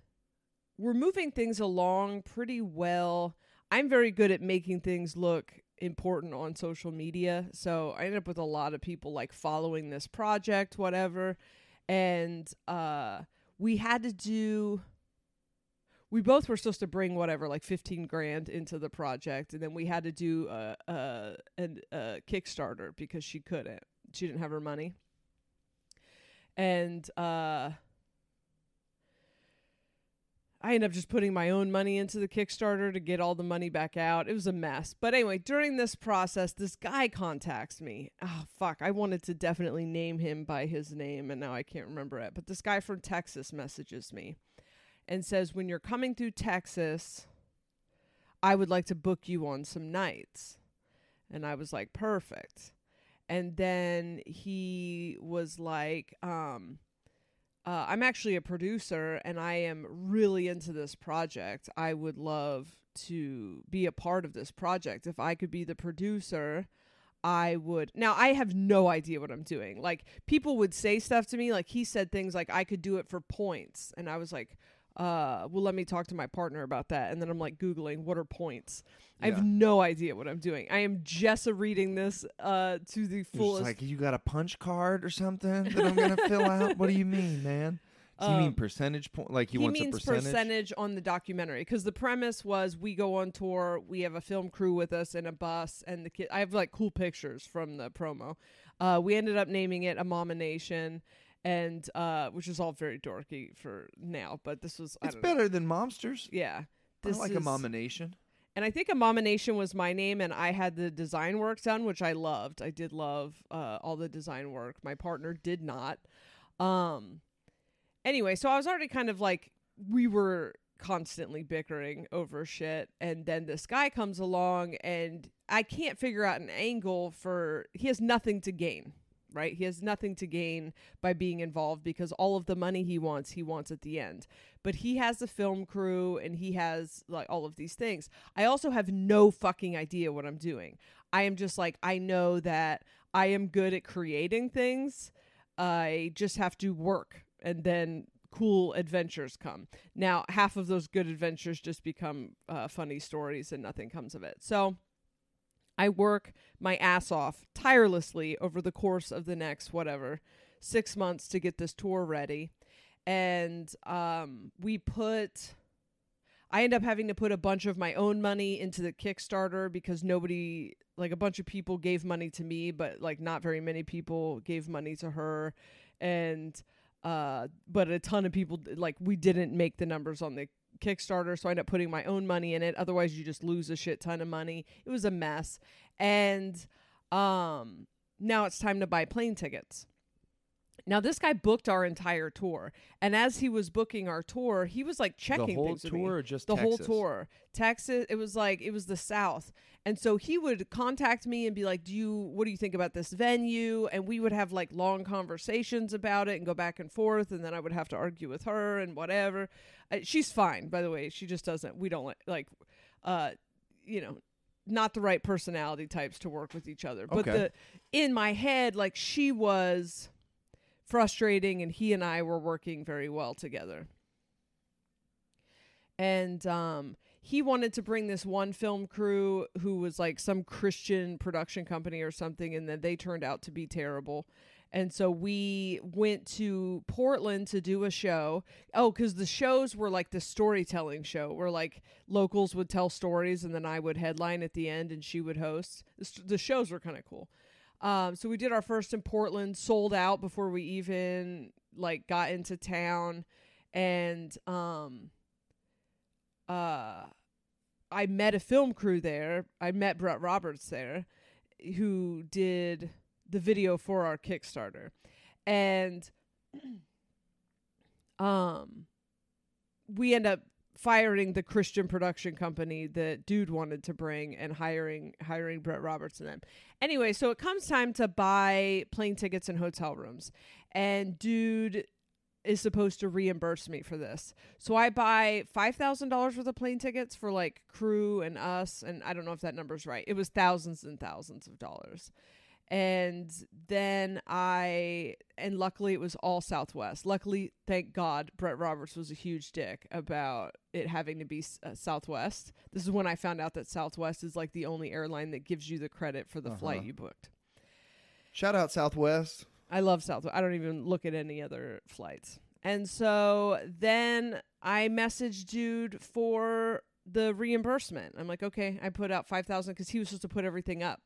we're moving things along pretty well. I'm very good at making things look important on social media, so I ended up with a lot of people like following this project, whatever. And uh we had to do we both were supposed to bring whatever, like fifteen grand into the project, and then we had to do a uh and a Kickstarter because she couldn't she didn't have her money. And uh I ended up just putting my own money into the Kickstarter to get all the money back out. It was a mess. But anyway, during this process, this guy contacts me. Oh, fuck. I wanted to definitely name him by his name, and now I can't remember it. But this guy from Texas messages me and says, when you're coming through Texas, I would like to book you on some nights. And I was like, perfect. And then he was like, um... Uh, I'm actually a producer, and I am really into this project. I would love to be a part of this project. If I could be the producer, I would. Now, I have no idea what I'm doing. Like, people would say stuff to me. Like, he said things like, I could do it for points. And I was like, uh, well, let me talk to my partner about that. And then I'm like Googling, what are points? Yeah. I have no idea what I'm doing. I am Jessa reading this uh, to the fullest. It's like, you got a punch card or something that I'm going to fill out? What do you mean, man? Do you um, mean percentage point? Like you want a percentage? percentage on the documentary. Because the premise was we go on tour. We have a film crew with us and a bus. And the kid. I have like cool pictures from the promo. Uh, we ended up naming it a Momination. And uh, which is all very dorky for now, but this was I it's don't better know. than Momsters. Yeah, this I like is, a Momination. And I think a Momination was my name, and I had the design work done, which I loved. I did love uh, all the design work. My partner did not. Um. Anyway, so I was already kind of like we were constantly bickering over shit, and then this guy comes along, and I can't figure out an angle for he has nothing to gain. Right? He has nothing to gain by being involved because all of the money he wants, he wants at the end. But he has a film crew and he has like all of these things. I also have no fucking idea what I'm doing. I am just like, I know that I am good at creating things. I just have to work and then cool adventures come. Now, half of those good adventures just become uh, funny stories and nothing comes of it. So I work my ass off tirelessly over the course of the next, whatever, six months to get this tour ready. And um, we put, I end up having to put a bunch of my own money into the Kickstarter because nobody, like a bunch of people gave money to me, but like not very many people gave money to her. And, uh, but a ton of people, like we didn't make the numbers on the Kickstarter, so I ended up putting my own money in it. Otherwise you just lose a shit ton of money. It was a mess. And um now it's time to buy plane tickets. Now this guy booked our entire tour, and as he was booking our tour, he was like checking the whole things tour or just the Texas? whole tour Texas it was like it was the South. And so he would contact me and be like, do you what do you think about this venue? And we would have like long conversations about it and go back and forth, and then I would have to argue with her and whatever. Uh, she's fine, by the way. She just doesn't we don't like, like uh you know not the right personality types to work with each other. But okay. the in my head, like, she was frustrating and he and I were working very well together. And um he wanted to bring this one film crew who was like some Christian production company or something, and then they turned out to be terrible. And so we went to Portland to do a show. Oh, because the shows were like the storytelling show where like locals would tell stories and then I would headline at the end and she would host. The, st- the shows were kind of cool. Um, so we did our first in Portland, sold out before we even like got into town. And um, uh, I met a film crew there. I met Brett Roberts there, who did the video for our Kickstarter. And um, we end up firing the Christian production company that dude wanted to bring and hiring hiring Brett Roberts and them. Anyway, so it comes time to buy plane tickets and hotel rooms, and dude is supposed to reimburse me for this. So I buy five thousand dollars worth of plane tickets for like crew and us, and I don't know if that number's right. It was thousands and thousands of dollars. And then I, and luckily it was all Southwest. Luckily, thank God, Brett Roberts was a huge dick about it having to be uh, Southwest. This is when I found out that Southwest is like the only airline that gives you the credit for the uh-huh. flight you booked. Shout out Southwest. I love Southwest. I don't even look at any other flights. And so then I messaged dude for the reimbursement. I'm like, okay, I put out five thousand because he was supposed to put everything up.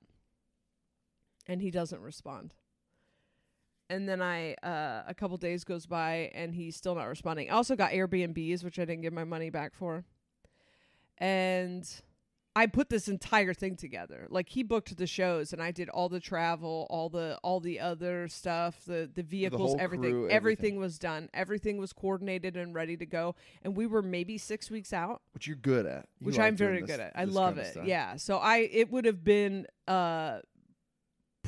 And he doesn't respond. And then I, uh, a couple days goes by and he's still not responding. I also got Airbnbs, which I didn't get my money back for. And I put this entire thing together. Like, he booked the shows and I did all the travel, all the all the other stuff, the, the vehicles, the everything. Crew, everything. Everything was done. Everything was coordinated and ready to go. And we were maybe six weeks out. Which you're good at. You which like I'm very this, good at. I love it. Yeah. So I it would have been... uh.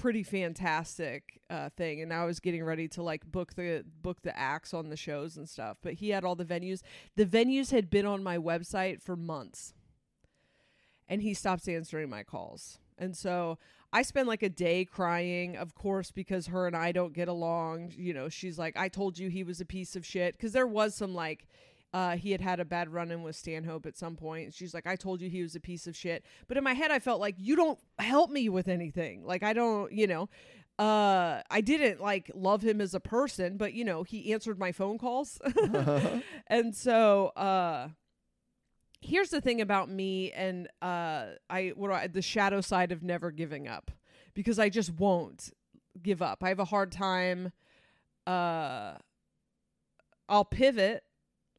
pretty fantastic uh thing, and I was getting ready to like book the book the acts on the shows and stuff, but he had all the venues. The venues had been on my website for months, and he stopped answering my calls. And so I spent like a day crying, of course, because her and I don't get along. You know, she's like, I told you he was a piece of shit, because there was some like Uh, he had had a bad run-in with Stanhope at some point. She's like, I told you he was a piece of shit. But in my head, I felt like, you don't help me with anything. Like, I don't, you know, uh, I didn't like love him as a person, but you know, he answered my phone calls. uh-huh. And so, uh, here's the thing about me and, uh, I, what do I, the shadow side of never giving up, because I just won't give up. I have a hard time. Uh, I'll pivot.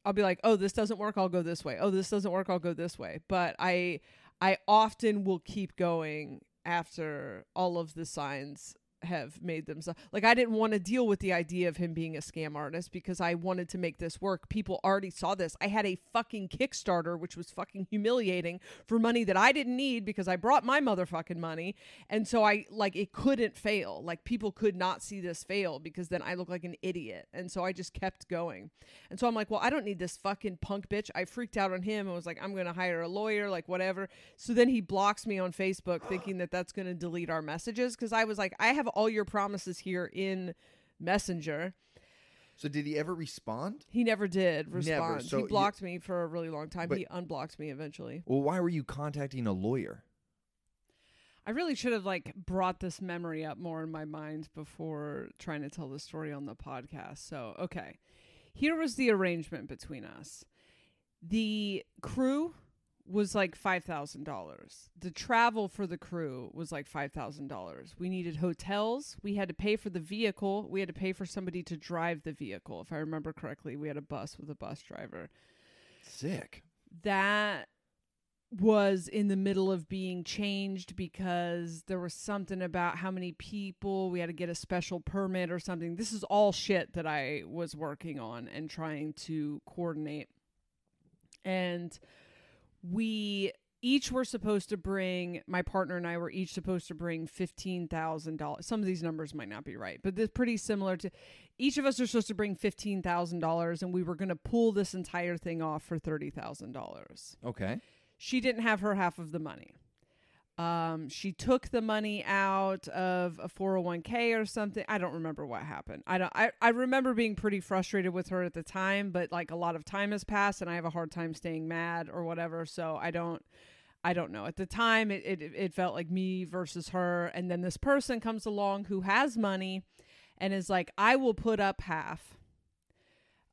I'll be like, oh, this doesn't work. I'll go this way. Oh, this doesn't work. I'll go this way. But I, I often will keep going after all of the signs have made themselves. Like, I didn't want to deal with the idea of him being a scam artist because I wanted to make this work. People already saw this. I had a fucking Kickstarter, which was fucking humiliating, for money that I didn't need because I brought my motherfucking money. And so I like, it couldn't fail. Like, people could not see this fail because then I look like an idiot. And so I just kept going. And so I'm like, well, I don't need this fucking punk bitch. I freaked out on him and was like, I'm going to hire a lawyer, like whatever. So then he blocks me on Facebook thinking that that's going to delete our messages. Cause I was like, I have all your promises here in Messenger. So did he ever respond? He never did respond. Never. So he blocked you, me for a really long time. But he unblocked me eventually. Well, why were you contacting a lawyer? I really should have like brought this memory up more in my mind before trying to tell the story on the podcast. So, okay. Here was the arrangement between us. The crew was like five thousand dollars. The travel for the crew was like five thousand dollars. We needed hotels. We had to pay for the vehicle. We had to pay for somebody to drive the vehicle. If I remember correctly, we had a bus with a bus driver. Sick. That was in the middle of being changed because there was something about how many people we had to get a special permit or something. This is all shit that I was working on and trying to coordinate. And we each were supposed to bring, my partner and I were each supposed to bring fifteen thousand dollars. Some of these numbers might not be right, but they're pretty similar to, each of us are supposed to bring fifteen thousand dollars, and we were going to pull this entire thing off for thirty thousand dollars. Okay. She didn't have her half of the money. Um, she took the money out of a four oh one k or something. I don't remember what happened. I don't, I, I remember being pretty frustrated with her at the time, but like a lot of time has passed and I have a hard time staying mad or whatever. So I don't, I don't know. At the time it, it, it felt like me versus her. And then this person comes along who has money and is like, I will put up half.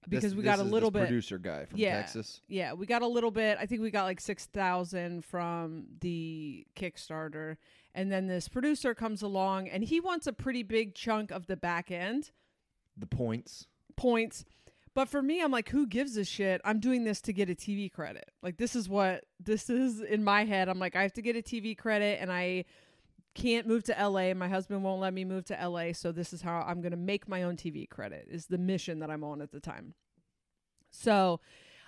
Because this, we got a little bit producer guy from yeah, Texas. Yeah, we got a little bit. I think we got like six thousand from the Kickstarter. And then this producer comes along and he wants a pretty big chunk of the back end. The points. Points. But for me, I'm like, who gives a shit? I'm doing this to get a T V credit. Like, this is what this is in my head. I'm like, I have to get a T V credit and I can't move to L A. My husband won't let me move to L A. So this is how I'm going to make my own T V credit, is the mission that I'm on at the time. So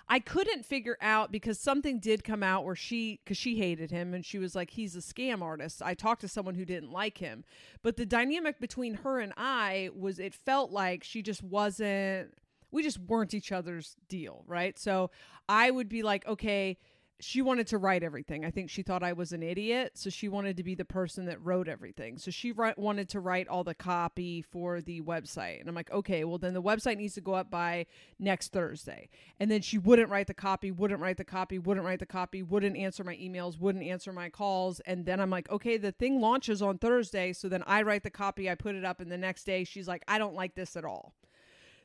I couldn't figure out, because something did come out where she, because she hated him and she was like, he's a scam artist. I talked to someone who didn't like him, but the dynamic between her and I was, it felt like she just wasn't, we just weren't each other's deal, right? So I would be like, okay, she wanted to write everything. I think she thought I was an idiot, so she wanted to be the person that wrote everything. So she ri- wanted to write all the copy for the website. And I'm like, okay, well, then the website needs to go up by next Thursday. And then she wouldn't write the copy, wouldn't write the copy, wouldn't write the copy, wouldn't answer my emails, wouldn't answer my calls. And then I'm like, okay, the thing launches on Thursday. So then I write the copy, I put it up, and the next day she's like, I don't like this at all.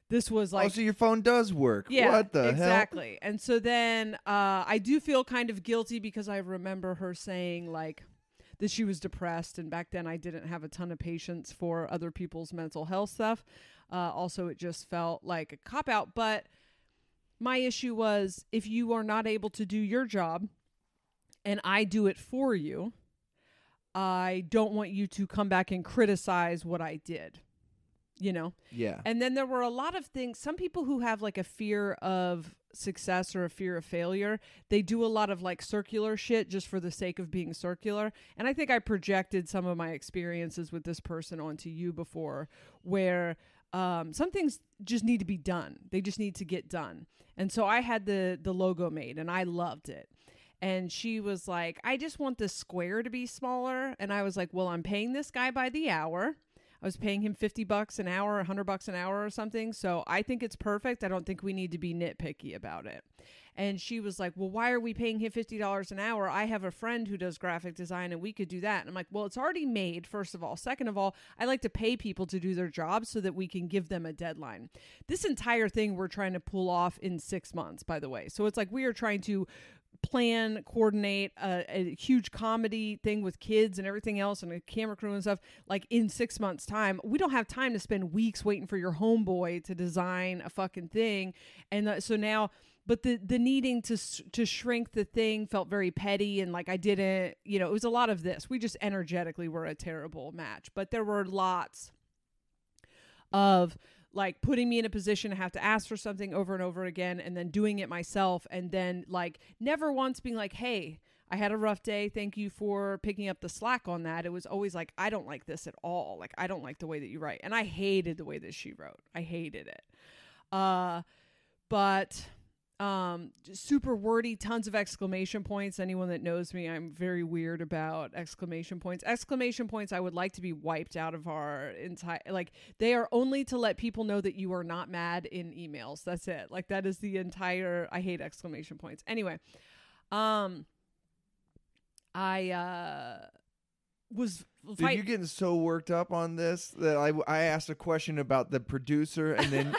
This was like... Oh, so your phone does work. Yeah, what the exactly. hell? Exactly. And so then uh, I do feel kind of guilty because I remember her saying like that she was depressed. And back then I didn't have a ton of patience for other people's mental health stuff. Uh, also, it just felt like a cop out. But my issue was, if you are not able to do your job and I do it for you, I don't want you to come back and criticize what I did. You know? Yeah. And then there were a lot of things. Some people who have like a fear of success or a fear of failure, they do a lot of like circular shit just for the sake of being circular. And I think I projected some of my experiences with this person onto you before, where um, some things just need to be done. They just need to get done. And so I had the the logo made and I loved it. And she was like, I just want this square to be smaller. And I was like, well, I'm paying this guy by the hour. I was paying him fifty bucks an hour, one hundred bucks an hour or something. So I think it's perfect. I don't think we need to be nitpicky about it. And she was like, well, why are we paying him fifty dollars an hour? I have a friend who does graphic design and we could do that. And I'm like, well, it's already made, first of all. Second of all, I like to pay people to do their jobs so that we can give them a deadline. This entire thing we're trying to pull off in six months, by the way. So it's like we are trying to plan, coordinate a, a huge comedy thing with kids and everything else and a camera crew and stuff like in six months time. We don't have time to spend weeks waiting for your homeboy to design a fucking thing. And uh, so now, but the, the needing to, to shrink the thing felt very petty. And like, I didn't, you know, it was a lot of this. We just energetically were a terrible match, but there were lots of like putting me in a position to have to ask for something over and over again and then doing it myself. And then like never once being like, hey, I had a rough day. Thank you for picking up the slack on that. It was always like, I don't like this at all. Like, I don't like the way that you write. And I hated the way that she wrote. I hated it. Uh, but um, super wordy, tons of exclamation points. Anyone that knows me, I'm very weird about exclamation points. Exclamation points, I would like to be wiped out of our entire, like they are only to let people know that you are not mad in emails. That's it. Like that is the entire, I hate exclamation points. Anyway, um, I, uh, was fight- Dude, you're getting so worked up on this that I, I asked a question about the producer and then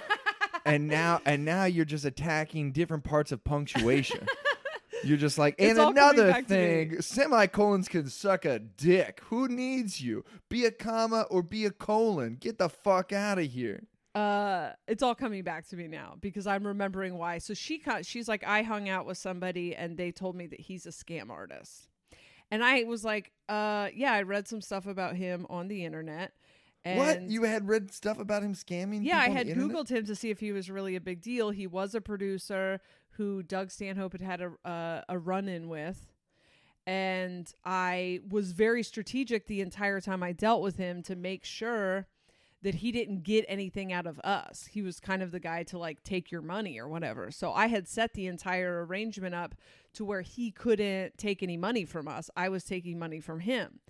And now and now you're just attacking different parts of punctuation. You're just like, and another thing, semicolons can suck a dick. Who needs you? Be a comma or be a colon. Get the fuck out of here. Uh, it's all coming back to me now because I'm remembering why. So she she's like, I hung out with somebody and they told me that he's a scam artist. And I was like, uh, yeah, I read some stuff about him on the internet. And what? You had read stuff about him scamming? Yeah, I had Googled him to see if he was really a big deal. He was a producer who Doug Stanhope had had a, uh, a run-in with. And I was very strategic the entire time I dealt with him to make sure that he didn't get anything out of us. He was kind of the guy to like take your money or whatever. So I had set the entire arrangement up to where he couldn't take any money from us. I was taking money from him.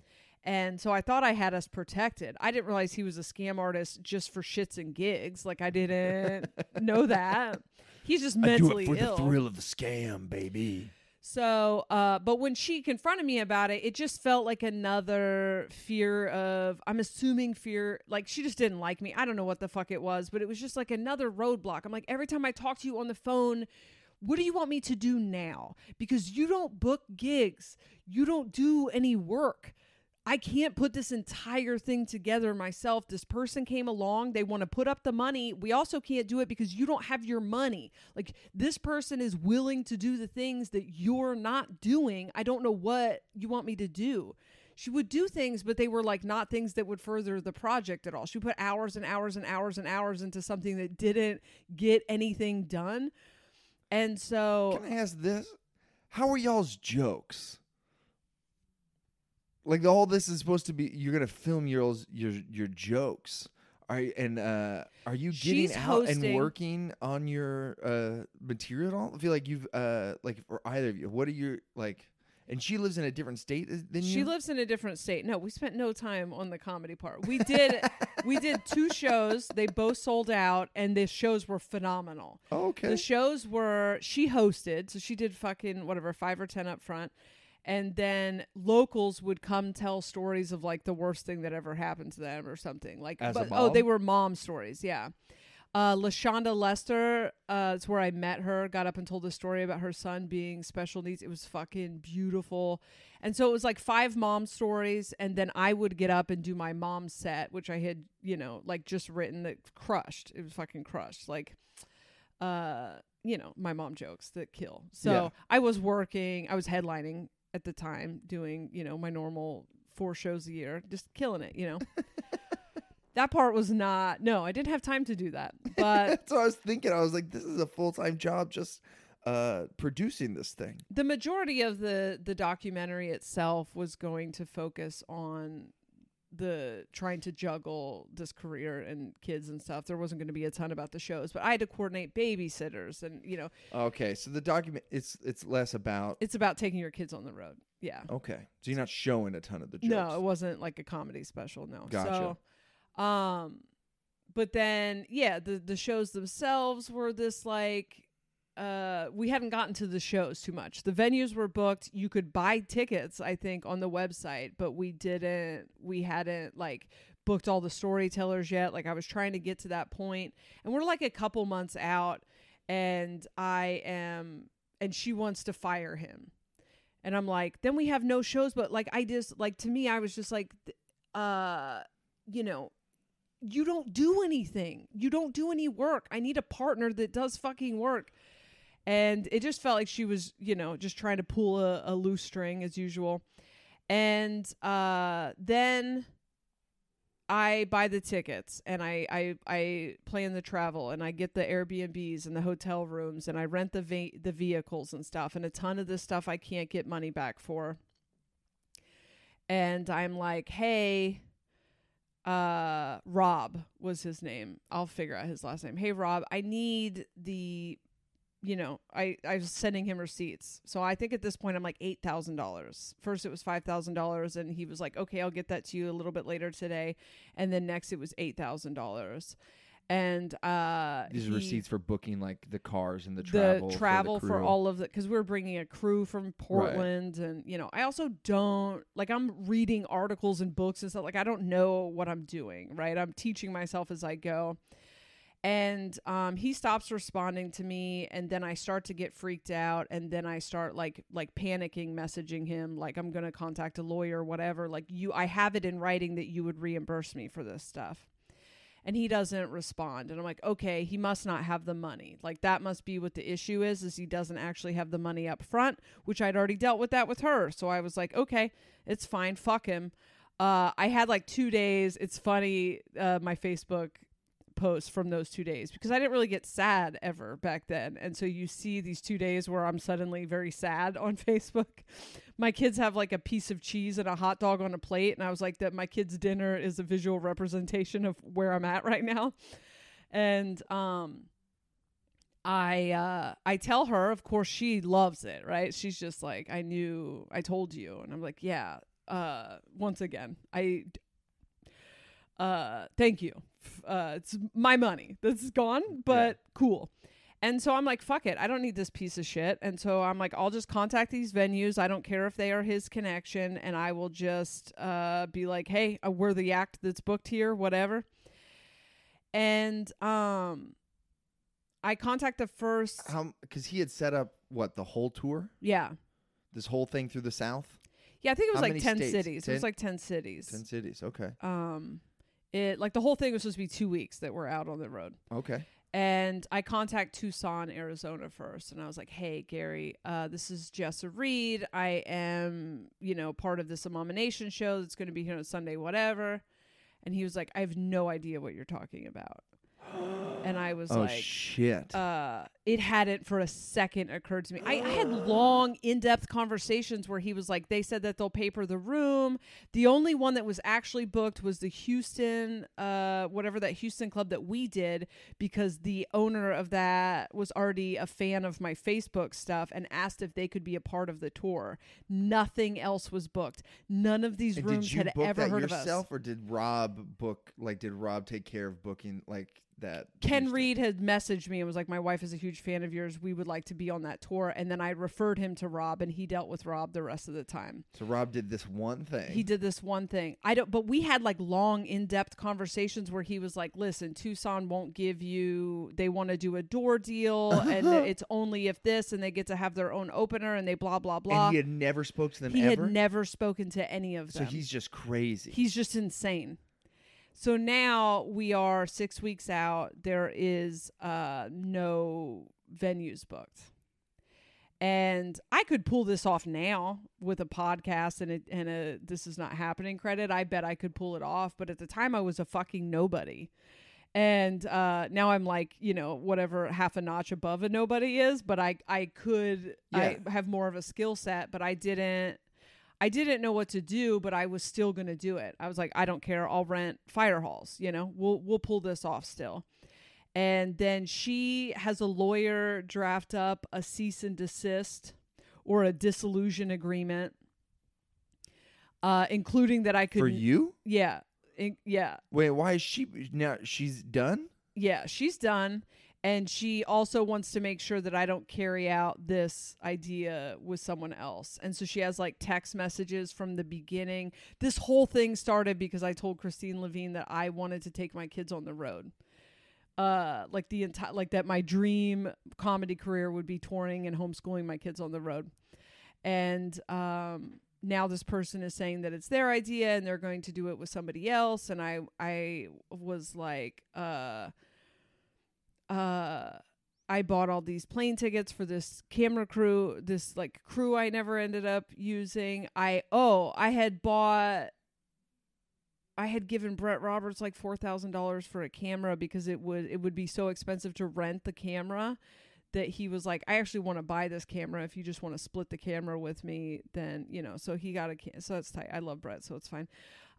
And so I thought I had us protected. I didn't realize he was a scam artist just for shits and gigs. Like I didn't know that. He's just mentally ill. I do it for ill. The thrill of the scam, baby. So, uh, but when she confronted me about it, it just felt like another fear of, I'm assuming fear, like she just didn't like me. I don't know what the fuck it was, but it was just like another roadblock. I'm like, every time I talk to you on the phone, what do you want me to do now? Because you don't book gigs. You don't do any work. I can't put this entire thing together myself. This person came along. They want to put up the money. We also can't do it because you don't have your money. Like this person is willing to do the things that you're not doing. I don't know what you want me to do. She would do things, but they were like not things that would further the project at all. She put hours and hours and hours and hours into something that didn't get anything done. And so... Can I ask this? How are y'all's jokes? Like, all this is supposed to be... You're going to film your your your jokes. Are And uh, are you getting She's out hosting. and working on your uh, material at all? I feel like you've... Uh, like, for either of you, what are your... like? And she lives in a different state than you? She lives in a different state. No, we spent no time on the comedy part. We did we did two shows. They both sold out, and the shows were phenomenal. Oh, okay. The shows were... She hosted, so she did fucking, whatever, five or ten up front. And then locals would come tell stories of, like, the worst thing that ever happened to them or something. Like, As but, a mom? Oh, they were mom stories, yeah. Uh, LaShonda Lester, uh, it's where I met her, got up and told the story about her son being special needs. It was fucking beautiful. And so it was like five mom stories. And then I would get up and do my mom set, which I had, you know, like just written that crushed. It was fucking crushed. Like, uh, you know, my mom jokes that kill. So yeah. I was working, I was headlining at the time doing, you know, my normal four shows a year, just killing it, you know. That part was not... No, I didn't have time to do that. But that's what I was thinking. I was like, this is a full-time job just uh, producing this thing. The majority of the, the documentary itself was going to focus on the trying to juggle this career and kids and stuff. There wasn't going to be a ton about the shows, but I had to coordinate babysitters and, you know... Okay, so the document, it's it's less about... It's about taking your kids on the road, yeah. Okay, so you're not showing a ton of the jokes. No, it wasn't like a comedy special, no. Gotcha. So, Um, but then, yeah, the, the shows themselves were this, like, uh, we hadn't gotten to the shows too much. The venues were booked. You could buy tickets, I think, on the website, but we didn't, we hadn't like booked all the storytellers yet. Like, I was trying to get to that point, and we're like a couple months out, and I am, and she wants to fire him. And I'm like, then we have no shows, but like, I just, like, to me, I was just like, uh, you know, you don't do anything. You don't do any work. I need a partner that does fucking work. And it just felt like she was, you know, just trying to pull a, a loose string as usual. And uh, then I buy the tickets, and I, I, I plan the travel, and I get the Airbnbs and the hotel rooms, and I rent the ve- the vehicles and stuff. And a ton of this stuff I can't get money back for. And I'm like, hey... Uh, Rob was his name. I'll figure out his last name. Hey, Rob, I need the, you know, I, I was sending him receipts. So I think at this point I'm like eight thousand dollars. First it was five thousand dollars, and he was like, okay, I'll get that to you a little bit later today. And then next it was eight thousand dollars. And uh, these he, receipts for booking like the cars and the travel, the travel for, the for all of the, because we we're bringing a crew from Portland, right. And you know, I also don't like I'm reading articles and books and stuff, like I don't know what I'm doing, right? I'm teaching myself as I go, and um, he stops responding to me, and then I start to get freaked out, and then I start like like panicking, messaging him like I'm gonna contact a lawyer, whatever. Like you, I have it in writing that you would reimburse me for this stuff. And he doesn't respond. And I'm like, okay, he must not have the money. Like, that must be what the issue is, is he doesn't actually have the money up front, which I'd already dealt with that with her. So I was like, okay, it's fine. Fuck him. Uh, I had like two days. It's funny, uh, my Facebook post from those two days, because I didn't really get sad ever back then. And so you see these two days where I'm suddenly very sad on Facebook. My kids have like a piece of cheese and a hot dog on a plate. And I was like, that my kids' dinner is a visual representation of where I'm at right now. And um, I uh, I tell her, of course, she loves it, right? She's just like, I knew, I told you. And I'm like, yeah, uh, once again, I uh, thank you. Uh, it's my money. This is gone, but yeah. Cool. And so I'm like, fuck it. I don't need this piece of shit. And so I'm like, I'll just contact these venues. I don't care if they are his connection. And I will just uh, be like, hey, uh, we're the act that's booked here, whatever. And um, I contact the first. Because he had set up, what, the whole tour? Yeah. This whole thing through the South? Yeah, I think it was How like ten states? cities. Ten? It was like ten cities. ten cities, okay. Um, it like the whole thing was supposed to be two weeks that we're out on the road. Okay. And I contact Tucson, Arizona first. And I was like, hey, Gary, uh, this is Jessa Reed. I am, you know, part of this Momination show that's going to be here on Sunday, whatever. And he was like, I have no idea what you're talking about. And I was oh, like, shit. Uh, It hadn't for a second occurred to me. I, I had long, in-depth conversations where he was like, they said that they'll paper the room. The only one that was actually booked was the Houston, uh, whatever that Houston club that we did, because the owner of that was already a fan of my Facebook stuff and asked if they could be a part of the tour. Nothing else was booked. None of these and rooms had ever heard yourself, of us. Did you book that yourself, or did Rob book, like, did Rob take care of booking, like, that Ken Houston? Reed had messaged me and was like, my wife is a huge fan of yours, we would like to be on that tour, and then I referred him to Rob, and he dealt with Rob the rest of the time. So Rob did this one thing. He did this one thing. I don't, but we had like long in-depth conversations where he was like, listen, Tucson won't give you, they want to do a door deal and it's only if this, and they get to have their own opener, and they blah blah blah. And he had never spoke to them he ever? Had never spoken to any of them. So he's just crazy. He's just insane. So now we are six weeks out. There is uh, no venues booked. And I could pull this off now with a podcast and a, and a This Is Not Happening credit. I bet I could pull it off. But at the time, I was a fucking nobody. And uh, now I'm like, you know, whatever, half a notch above a nobody is. But I, I could yeah. I have more of a skill set, but I didn't. I didn't know what to do, but I was still going to do it. I was like, I don't care. I'll rent fire halls. You know, we'll we'll pull this off still. And then she has a lawyer draft up a cease and desist or a dissolution agreement, uh, including that I could. For you? Yeah. In, yeah. Wait, why is she now? She's done? Yeah, she's done. And she also wants to make sure that I don't carry out this idea with someone else. And so she has like text messages from the beginning. This whole thing started because I told Christine Levine that I wanted to take my kids on the road. Uh, like the entire, like that my dream comedy career would be touring and homeschooling my kids on the road. And, um, now this person is saying that it's their idea and they're going to do it with somebody else. And I, I was like, uh, Uh, I bought all these plane tickets for this camera crew, this like crew I never ended up using. I, oh, I had bought, I had given Brett Roberts like four thousand dollars for a camera because it would, it would be so expensive to rent the camera that he was like, I actually want to buy this camera. If you just want to split the camera with me, then, you know, so he got a, ca- so that's tight. I love Brett, so it's fine.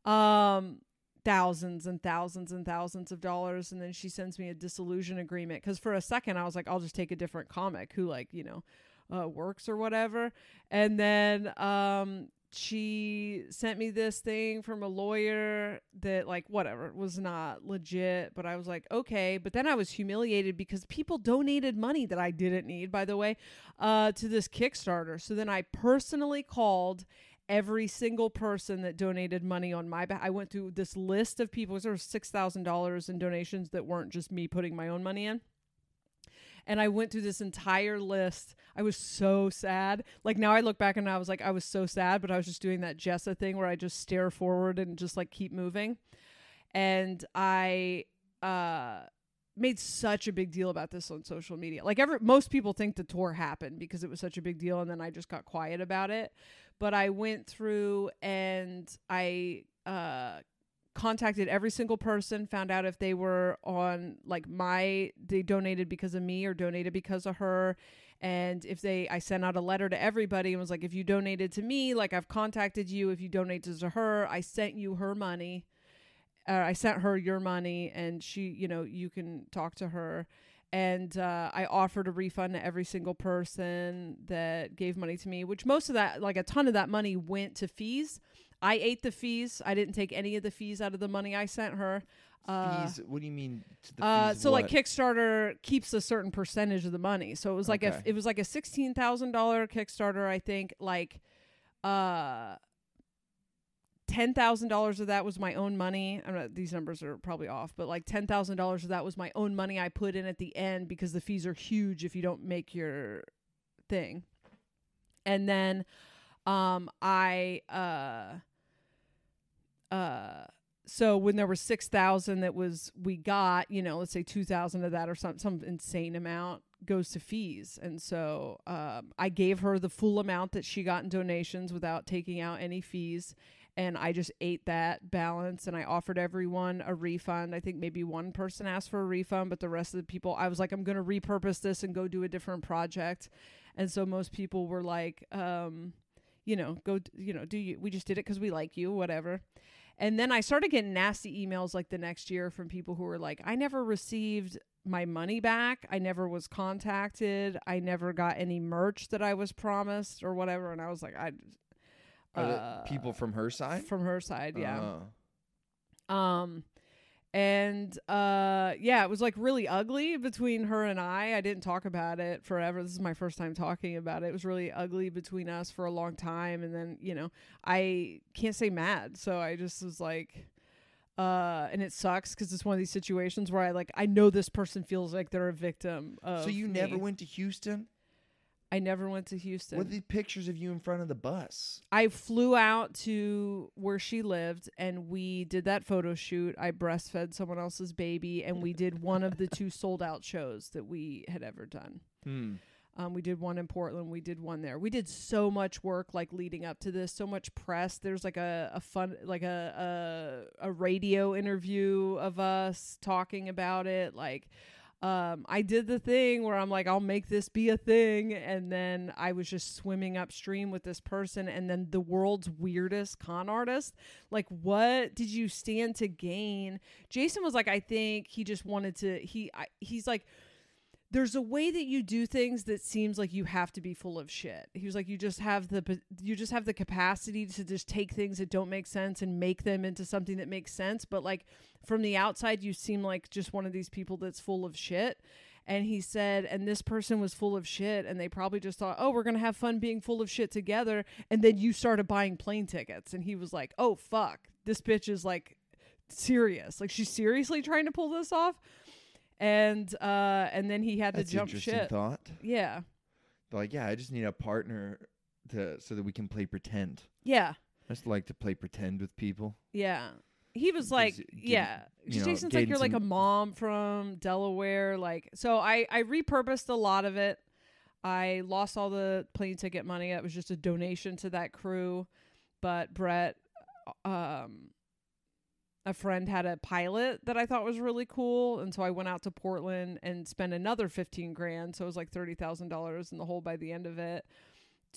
Um, thousands and thousands and thousands of dollars. And then she sends me a dissolution agreement because for a second I was like, I'll just take a different comic who like, you know, uh, works or whatever. And then um, she sent me this thing from a lawyer that like, whatever, was not legit. But I was like, okay. But then I was humiliated because people donated money that I didn't need, by the way, uh, to this Kickstarter. So then I personally called every single person that donated money on my behalf. I went through this list of people. There was six thousand dollars in donations that weren't just me putting my own money in. And I went through this entire list. I was so sad. Like now I look back and I was like, I was so sad, but I was just doing that Jessa thing where I just stare forward and just like keep moving. And I, uh, made such a big deal about this on social media. Like every, most people think the tour happened because it was such a big deal. And then I just got quiet about it. But I went through and I, uh, contacted every single person, found out if they were on like my, they donated because of me or donated because of her. And if they, I sent out a letter to everybody and was like, if you donated to me, like I've contacted you, if you donated to her, I sent you her money. Uh, I sent her your money and she, you know, you can talk to her. And uh, I offered a refund to every single person that gave money to me, which most of that, like a ton of that money went to fees. I ate the fees. I didn't take any of the fees out of the money I sent her. Uh, fees? What do you mean? To the uh, fees so what? Like Kickstarter keeps a certain percentage of the money. So it was like okay. a, it was like a sixteen thousand dollars Kickstarter, I think. Like, uh, ten thousand dollars of that was my own money. I'm not, these numbers are probably off, but like ten thousand dollars of that was my own money I put in at the end because the fees are huge if you don't make your thing. And then, um, I, uh, uh, so when there was six thousand that was, we got, you know, let's say two thousand of that or some, some insane amount goes to fees. And so, um, I gave her the full amount that she got in donations without taking out any fees. And I just ate that balance, and I offered everyone a refund. I think maybe one person asked for a refund, but the rest of the people, I was like, I'm going to repurpose this and go do a different project. And so most people were like, um, you know, go, you know, do you, we just did it because we like you, whatever. And then I started getting nasty emails like the next year from people who were like, I never received my money back. I never was contacted. I never got any merch that I was promised or whatever. And I was like, I uh, people from her side, from her side. Yeah. Uh. Um, and, uh, yeah, it was like really ugly between her and I. I didn't talk about it forever. This is my first time talking about it. It was really ugly between us for a long time. And then, you know, I can't say mad. So I just was like, uh, and it sucks because it's one of these situations where I like, I know this person feels like they're a victim of. So you me. never went to Houston? I never went to Houston. What are the pictures of you in front of the bus? I flew out to where she lived, and we did that photo shoot. I breastfed someone else's baby, and we did one of the two sold-out shows that we had ever done. Hmm. Um, we did one in Portland. We did one there. We did so much work, like, leading up to this, so much press. There's, like, a, a fun, like, a, a a radio interview of us talking about it, like... Um, I did the thing where I'm like, I'll make this be a thing. And then I was just swimming upstream with this person. And then the world's weirdest con artist. Like, what did you stand to gain? Jason was like, I think he just wanted to, he, I, he's like, there's a way that you do things that seems like you have to be full of shit. He was like, you just have the, you just have the capacity to just take things that don't make sense and make them into something that makes sense. But like, from the outside, you seem like just one of these people that's full of shit. And he said, and this person was full of shit, and they probably just thought, oh, we're going to have fun being full of shit together. And then you started buying plane tickets. And he was like, oh, fuck, this bitch is like serious. Like, she's seriously trying to pull this off. And uh, and then he had That's to jump interesting shit. Thought. Yeah. They're like, yeah, I just need a partner to so that we can play pretend. Yeah. I just like to play pretend with people. Yeah. He was like, G- yeah, you know, Jason's like, you're like a mom from Delaware. Like, so I, I repurposed a lot of it. I lost all the plane ticket money. That was just a donation to that crew. But Brett, um, a friend had a pilot that I thought was really cool. And so I went out to Portland and spent another fifteen grand. So it was like thirty thousand dollars in the hole by the end of it,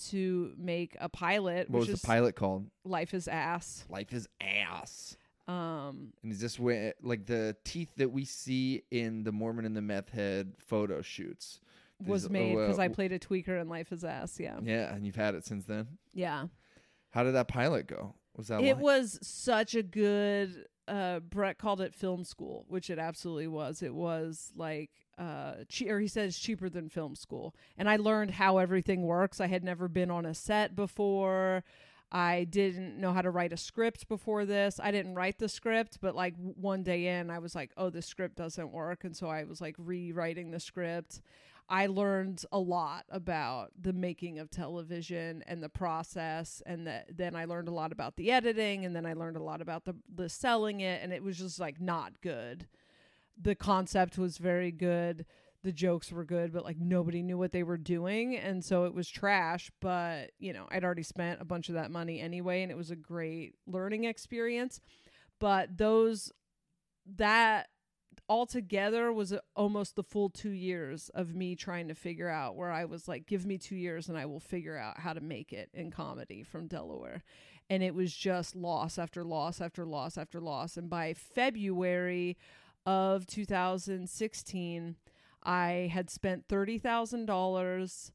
to make a pilot. What which was is the pilot called? Life is Ass. Life is Ass. Um, and is this where, like, the teeth that we see in the Mormon and the Methhead photo shoots was made because uh, I played a tweaker in Life is Ass? Yeah. Yeah. And you've had it since then? Yeah. How did that pilot go? Was that It life? was such a good, uh, Brett called it film school, which it absolutely was. It was like, uh, che- or he says cheaper than film school. And I learned how everything works. I had never been on a set before. I didn't know how to write a script before this. I didn't write the script, but like one day in, I was like, oh, the script doesn't work. And so I was like rewriting the script. I learned a lot about the making of television and the process. And the, then I learned a lot about the editing. And then I learned a lot about the, the selling it. And it was just like not good. The concept was very good. The jokes were good, but like nobody knew what they were doing. And so it was trash. But, you know, I'd already spent a bunch of that money anyway. And it was a great learning experience. But those, that altogether was almost the full two years of me trying to figure out where I was like, give me two years and I will figure out how to make it in comedy from Delaware. And it was just loss after loss after loss after loss. And by February of two thousand sixteen, I had spent thirty thousand dollars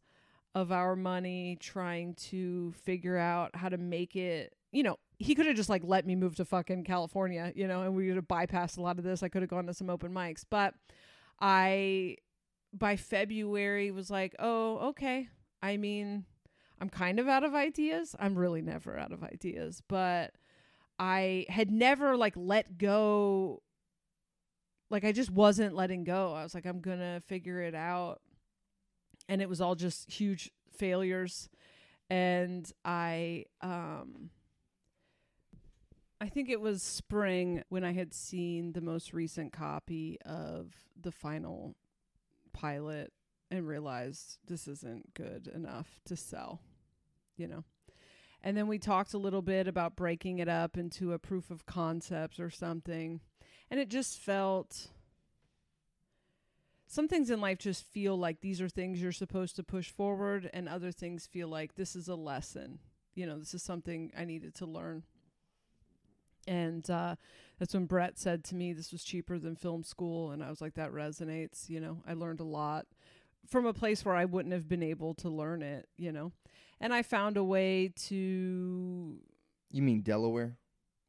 of our money trying to figure out how to make it. You know, he could have just like let me move to fucking California, you know, and we would have bypassed a lot of this. I could have gone to some open mics, but I, by February, was like, oh, okay. I mean, I'm kind of out of ideas. I'm really never out of ideas, but I had never like let go. Like, I just wasn't letting go. I was like, I'm going to figure it out. And it was all just huge failures. And I, um, I think it was spring when I had seen the most recent copy of the final pilot and realized this isn't good enough to sell, you know? And then we talked a little bit about breaking it up into a proof of concepts or something. And it just felt... Some things in life just feel like these are things you're supposed to push forward, and other things feel like this is a lesson. You know, this is something I needed to learn. And uh, that's when Brett said to me, this was cheaper than film school. And I was like, that resonates. You know, I learned a lot from a place where I wouldn't have been able to learn it, you know. And I found a way to... You mean Delaware?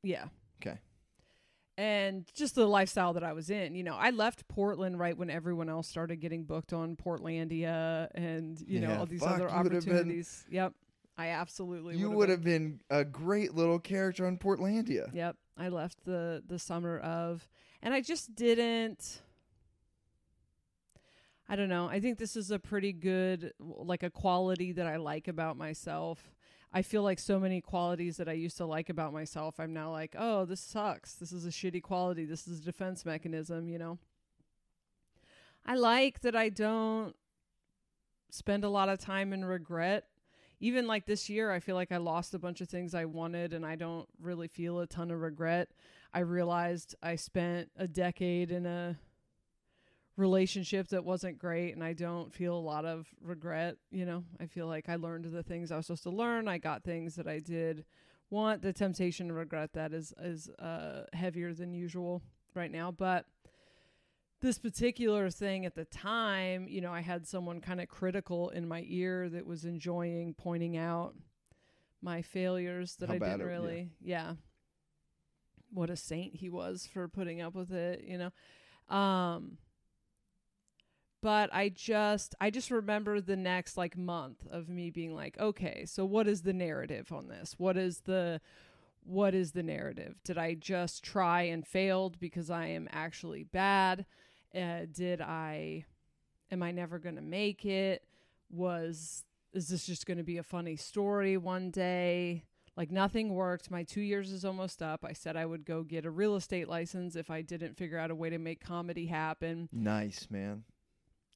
Yeah. Okay. And just the lifestyle that I was in, you know, I left Portland right when everyone else started getting booked on Portlandia and, you yeah, know, all these fuck, other opportunities. Been, yep. I absolutely You would have been. been a great little character on Portlandia. Yep. I left the, the summer of, and I just didn't, I don't know. I think this is a pretty good, like a quality that I like about myself. I feel like so many qualities that I used to like about myself, I'm now like, oh, this sucks. This is a shitty quality. This is a defense mechanism, you know. I like that I don't spend a lot of time in regret. Even like this year, I feel like I lost a bunch of things I wanted, and I don't really feel a ton of regret. I realized I spent a decade in a relationship that wasn't great, and I don't feel a lot of regret. You know, I feel like I learned the things I was supposed to learn. I got things that I did want. The temptation to regret that is is uh heavier than usual right now. But this particular thing at the time, you know, I had someone kind of critical in my ear that was enjoying pointing out my failures that How I didn't it, really yeah. yeah what a saint he was for putting up with it, you know. um But I just I just remember the next like month of me being like, okay, so what is the narrative on this? What is the what is the narrative? Did I just try and failed because I am actually bad? Uh, did I am I never going to make it? Was is this just going to be a funny story one day? Like nothing worked. My two years is almost up. I said I would go get a real estate license if I didn't figure out a way to make comedy happen. Nice, man.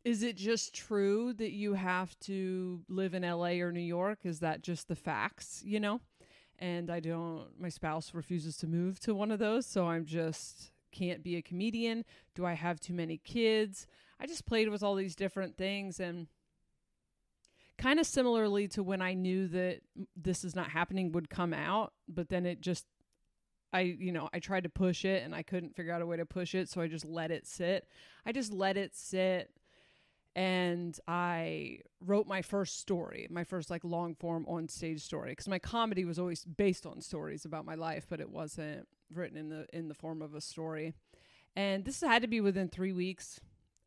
Is it just true that you have to live in L A or New York? Is that just the facts, you know? And I don't, my spouse refuses to move to one of those. So I'm just can't be a comedian. Do I have too many kids? I just played with all these different things. And kind of similarly to when I knew that This Is Not Happening would come out, but then it just, I, you know, I tried to push it and I couldn't figure out a way to push it. So I just let it sit. I just let it sit. And I wrote my first story, my first like long form on stage story, because my comedy was always based on stories about my life, but it wasn't written in the in the form of a story. And this had to be within three weeks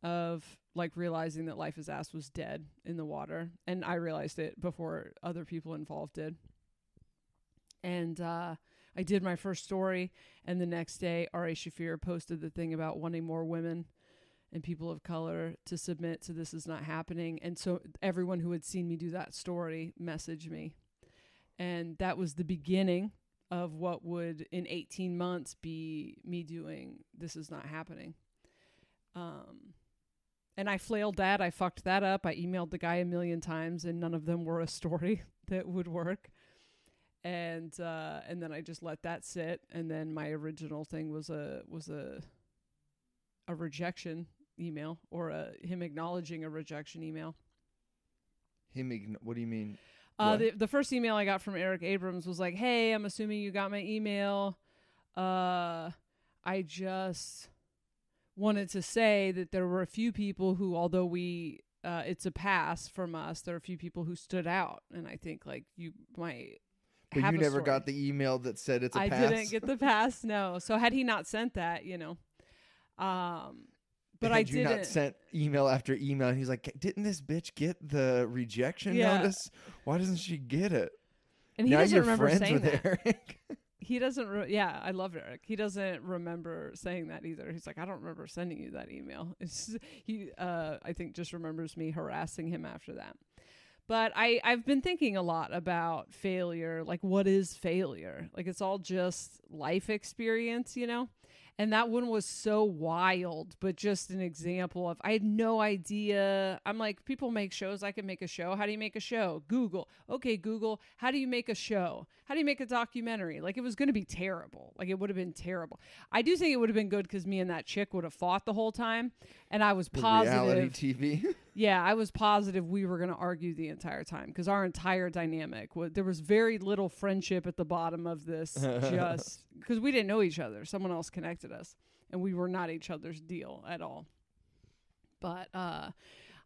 of like realizing that Life is Ass was dead in the water. And I realized it before other people involved did. And uh, I did my first story. And the next day, R A Shafir posted the thing about wanting more women and people of color to submit to This Is Not Happening. And so everyone who had seen me do that story messaged me. And that was the beginning of what would in eighteen months be me doing This Is Not Happening. Um, and I flailed that. I fucked that up. I emailed the guy a million times and none of them were a story that would work. And, uh, and then I just let that sit. And then my original thing was a, was a, a rejection email, or a him acknowledging a rejection email. Him ign- what do you mean? Uh, the, the first email I got from Eric Abrams was like, hey, I'm assuming you got my email. Uh, I just wanted to say that there were a few people who, although we, uh, it's a pass from us, there are a few people who stood out. And I think like you might But have you never story. Got the email that said it's a I pass? I didn't get the pass, no. So had he not sent that, you know. Um, but I didn't. Not sent email after email. And he's like, didn't this bitch get the rejection yeah. notice? Why doesn't she get it? And he now doesn't you're remember friends saying with that. Eric. He doesn't. Re- yeah, I love Eric. He doesn't remember saying that either. He's like, I don't remember sending you that email. It's just, he, uh, I think, just remembers me harassing him after that. But I, I've been thinking a lot about failure. Like, what is failure? Like, it's all just life experience, you know? And that one was so wild, but just an example of, I had no idea. I'm like, people make shows. I can make a show. How do you make a show? Google. Okay, Google. How do you make a show? How do you make a documentary? Like, it was going to be terrible. Like, it would have been terrible. I do think it would have been good because me and that chick would have fought the whole time. And I was positive. Reality T V. Yeah, I was positive we were going to argue the entire time because our entire dynamic was, there was very little friendship at the bottom of this, just because we didn't know each other. Someone else connected us and we were not each other's deal at all. But uh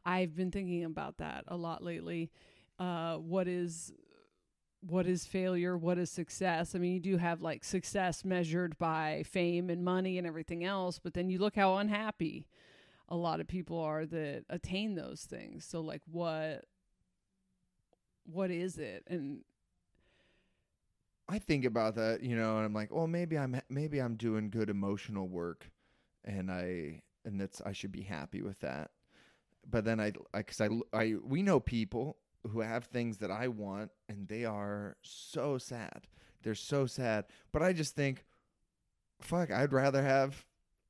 I've been thinking about that a lot lately. Uh what is what is failure? What is success? I mean, you do have like success measured by fame and money and everything else, but then you look how unhappy a lot of people are that attain those things. So like what what is it? And I think about that, you know, and I'm like, well, maybe I'm maybe I'm doing good emotional work, and I and that's I should be happy with that. But then I, because I, I, I we know people who have things that I want, and they are so sad. They're so sad. But I just think, fuck, I'd rather have,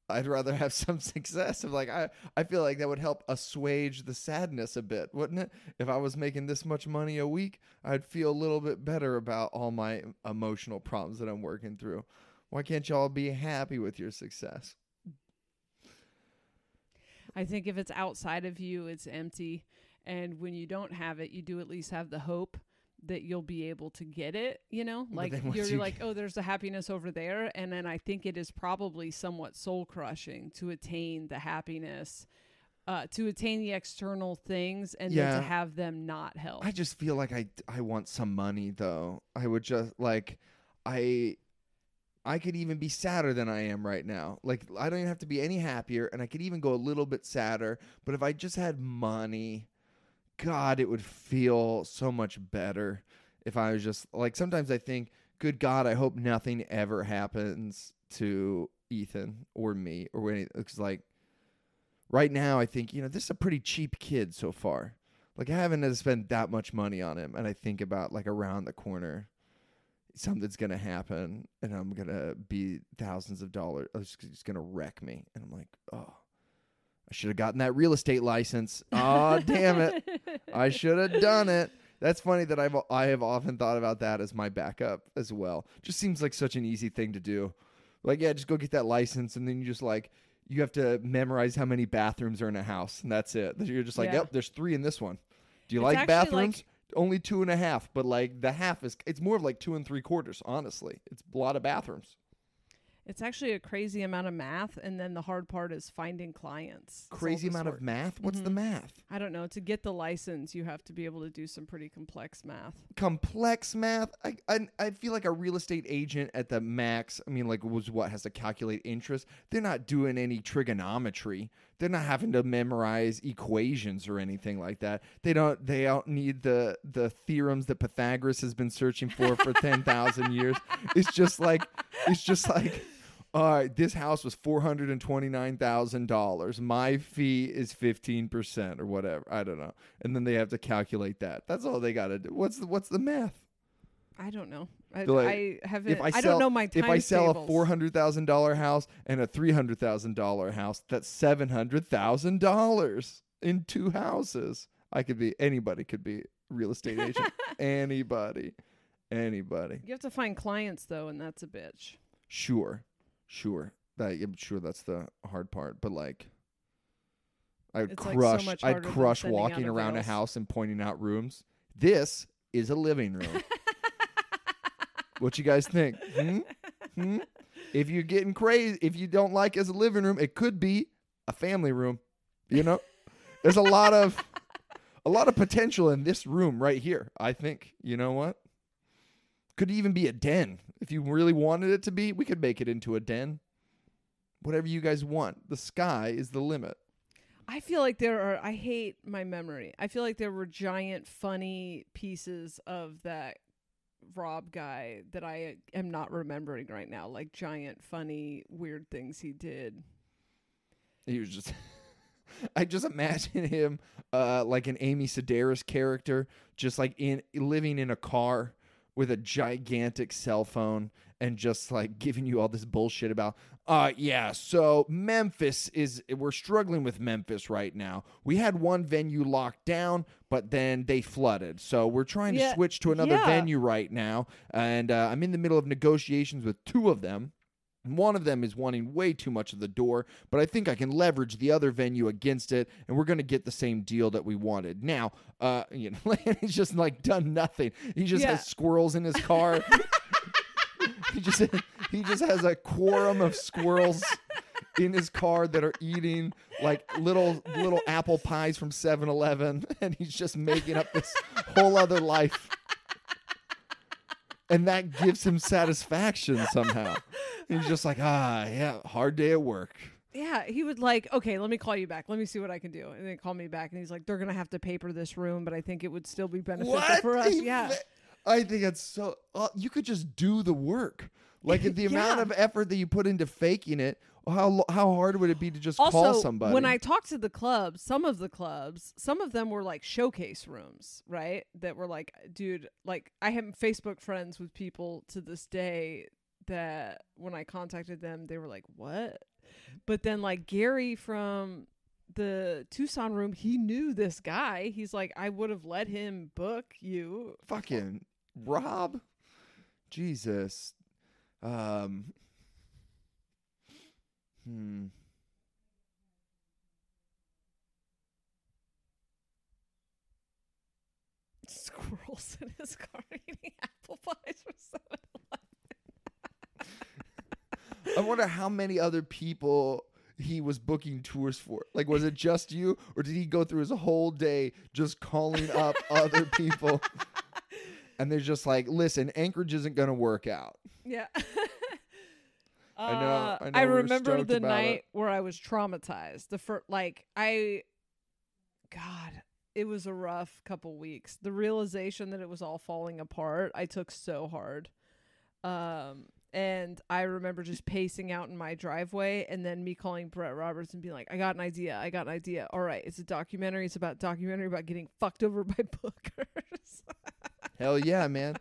I'd rather have some success. Of like I, I feel like that would help assuage the sadness a bit, wouldn't it? If I was making this much money a week, I'd feel a little bit better about all my emotional problems that I'm working through. Why can't y'all be happy with your success? I think if it's outside of you, it's empty. And when you don't have it, you do at least have the hope that you'll be able to get it, you know, like you're you like, oh, there's a happiness over there. And then I think it is probably somewhat soul crushing to attain the happiness, uh, to attain the external things and yeah. then to have them not help. I just feel like I, I want some money though. I would just like, I, I could even be sadder than I am right now. Like I don't even have to be any happier and I could even go a little bit sadder, but if I just had money, God, it would feel so much better if I was just like, sometimes I think, good God, I hope nothing ever happens to Ethan or me or anything. Because like right now I think, you know, this is a pretty cheap kid so far. Like I haven't had to spend that much money on him. And I think about like around the corner, something's going to happen and I'm going to be thousands of dollars. It's just going to wreck me. And I'm like, oh. I should have gotten that real estate license. Oh, damn it. I should have done it. That's funny that I've, I have often thought about that as my backup as well. Just seems like such an easy thing to do. Like, yeah, just go get that license. And then you just like, you have to memorize how many bathrooms are in a house. And that's it. You're just like, yeah. Yep, there's three in this one. Do you it's like bathrooms? Like... Only two and a half. But like the half is, it's more of like two and three quarters, honestly. It's a lot of bathrooms. It's actually a crazy amount of math, and then the hard part is finding clients. Crazy amount of math? What's mm-hmm. the math? I don't know. To get the license, you have to be able to do some pretty complex math. Complex math? I I, I feel like a real estate agent at the max, I mean, like, was what has to calculate interest? They're not doing any trigonometry. They're not having to memorize equations or anything like that. They don't. They don't need the the theorems that Pythagoras has been searching for for ten thousand years. It's just like, it's just like, all right, this house was four hundred and twenty nine thousand dollars. My fee is fifteen percent or whatever. I don't know. And then they have to calculate that. That's all they got to do. What's the What's the math? I don't know. I, like, I haven't. If I, sell, I don't know my time If I sell tables. A four hundred thousand dollar house and a three hundred thousand dollar house, that's seven hundred thousand dollars in two houses. I could be anybody. Could be real estate agent. anybody, anybody. You have to find clients though, and that's a bitch. Sure, sure. That, I'm sure that's the hard part. But like, I would it's crush. Like so I'd crush walking around a house and pointing out rooms. This is a living room. What you guys think? Hmm? Hmm? If you're getting crazy, if you don't like it as a living room, it could be a family room. You know, there's a lot of a lot of potential in this room right here. I think, you know what? Could even be a den. If you really wanted it to be, we could make it into a den. Whatever you guys want. The sky is the limit. I feel like there are, I hate my memory. I feel like there were giant funny pieces of that Rob guy that I am not remembering right now, like giant funny weird things he did. He was just I just imagine him uh like an Amy Sedaris character, just like in living in a car with a gigantic cell phone and just like giving you all this bullshit about Uh, yeah, so Memphis is, we're struggling with Memphis right now. We had one venue locked down, but then they flooded. So we're trying yeah. to switch to another yeah. venue right now. And uh, I'm in the middle of negotiations with two of them. One of them is wanting way too much of the door, but I think I can leverage the other venue against it, and we're going to get the same deal that we wanted. Now, uh, you know, Lanny's just like done nothing. He just yeah. has squirrels in his car. He just he just has a quorum of squirrels in his car that are eating like little little apple pies from seven eleven, and he's just making up this whole other life, and that gives him satisfaction somehow. He's just like, ah, yeah, hard day at work. Yeah, he would like, okay, let me call you back. Let me see what I can do, and then call me back, and he's like, they're gonna have to paper this room, but I think it would still be beneficial what? for us. He yeah. Fa- I think it's so... Uh, you could just do the work. Like, the yeah. amount of effort that you put into faking it, how how hard would it be to just also call somebody? When I talked to the clubs, some of the clubs, some of them were, like, showcase rooms, right? That were like, dude, like, I have Facebook friends with people to this day that when I contacted them, they were like, what? But then, like, Gary from the Tucson room, he knew this guy. He's like, I would have let him book you. Fucking... Rob, Jesus, um, hmm. Squirrels in his car eating apple pies for seven eleven. I wonder how many other people he was booking tours for. Like, was it just you, or did he go through his whole day just calling up other people? And they're just like, listen, Anchorage isn't going to work out. Yeah. I know. Uh, I, know I remember the night it. where I was traumatized. The first, like, I, God, it was a rough couple weeks. The realization that it was all falling apart, I took so hard. Um, and I remember just pacing out in my driveway, and then me calling Brett Roberts and being like, I got an idea. I got an idea. All right. It's a documentary. It's about documentary about getting fucked over by bookers. Hell yeah, man.